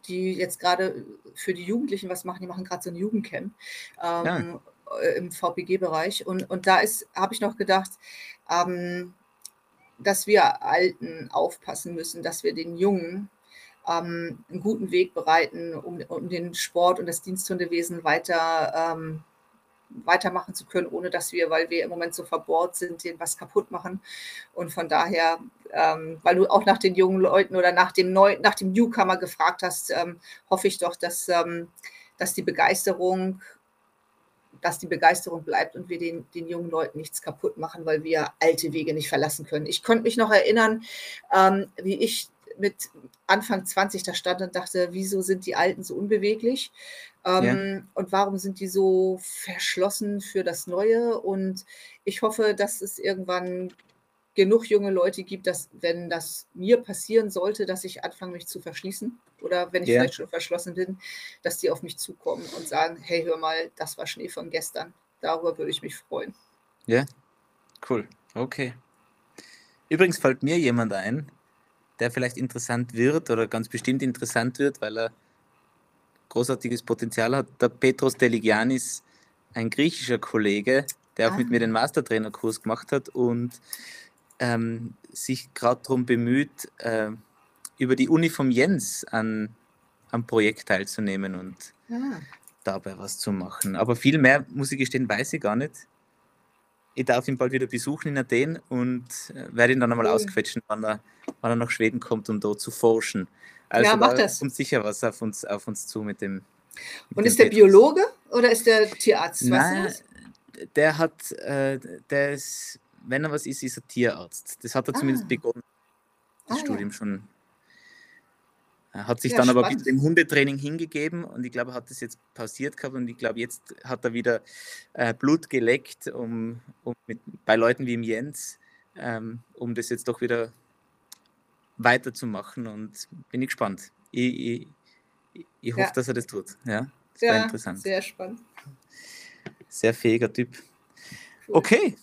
die jetzt gerade für die Jugendlichen was machen, die machen gerade so ein Jugendcamp ähm, ja. im V P G-Bereich. Und, und da habe ich noch gedacht, ähm, dass wir Alten aufpassen müssen, dass wir den Jungen ähm, einen guten Weg bereiten, um, um den Sport und das Diensthundewesen weiter, ähm, weitermachen zu können, ohne dass wir, weil wir im Moment so verbohrt sind, denen was kaputt machen. Und von daher... Ähm, weil du auch nach den jungen Leuten oder nach dem, Neu nach dem Newcomer gefragt hast, ähm, hoffe ich doch, dass, ähm, dass, die Begeisterung, dass die Begeisterung bleibt und wir den, den jungen Leuten nichts kaputt machen, weil wir alte Wege nicht verlassen können. Ich konnte mich noch erinnern, ähm, wie ich mit Anfang zwanzig da stand und dachte, wieso sind die Alten so unbeweglich ähm, ja. und warum sind die so verschlossen für das Neue? Und ich hoffe, dass es irgendwann genug junge Leute gibt, dass, wenn das mir passieren sollte, dass ich anfange, mich zu verschließen oder wenn ich yeah. vielleicht schon verschlossen bin, dass die auf mich zukommen und sagen, hey, hör mal, das war Schnee von gestern. Darüber würde ich mich freuen. Ja, yeah. Cool. Okay. Übrigens fällt mir jemand ein, der vielleicht interessant wird oder ganz bestimmt interessant wird, weil er großartiges Potenzial hat. Der Petros Deligianis, ein griechischer Kollege, der auch ah. mit mir den Mastertrainerkurs gemacht hat und Ähm, sich gerade darum bemüht, äh, über die Uni vom Jens an, am Projekt teilzunehmen und ja. dabei was zu machen. Aber viel mehr, muss ich gestehen, weiß ich gar nicht. Ich darf ihn bald wieder besuchen in Athen und äh, werde ihn dann einmal cool. ausquetschen, wann er, wann er nach Schweden kommt, um dort zu forschen. Also ja, mach da das. Kommt sicher was auf uns, auf uns zu mit dem mit Und dem ist der Peters. Biologe oder ist der Tierarzt? Nein, weißt du das? der hat, äh, der ist... Wenn er was ist, ist er Tierarzt. Das hat er ah. zumindest begonnen, das ah, Studium ja. schon. Er hat sich ja, dann spannend. aber ein bisschen dem Hundetraining hingegeben und ich glaube, er hat das jetzt pausiert gehabt und ich glaube, jetzt hat er wieder äh, Blut geleckt, um, um mit, bei Leuten wie im Jens, ähm, um das jetzt doch wieder weiterzumachen und bin ich gespannt. Ich, ich, ich hoffe, ja. dass er das tut. Ja, das ja, war interessant. Sehr spannend. Sehr fähiger Typ. Cool. Okay.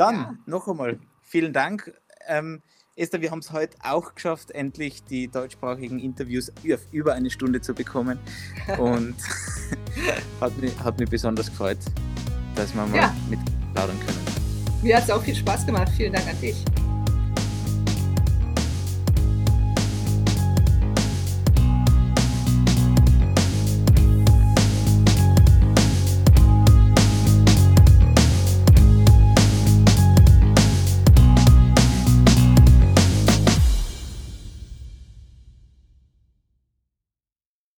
Dann ja. noch einmal vielen Dank. Ähm, Esther, wir haben es heute auch geschafft, endlich die deutschsprachigen Interviews auf über eine Stunde zu bekommen. Und hat, mich, hat mich besonders gefreut, dass wir mal ja. mit plaudern können. Mir hat es auch viel Spaß gemacht. Vielen Dank an dich.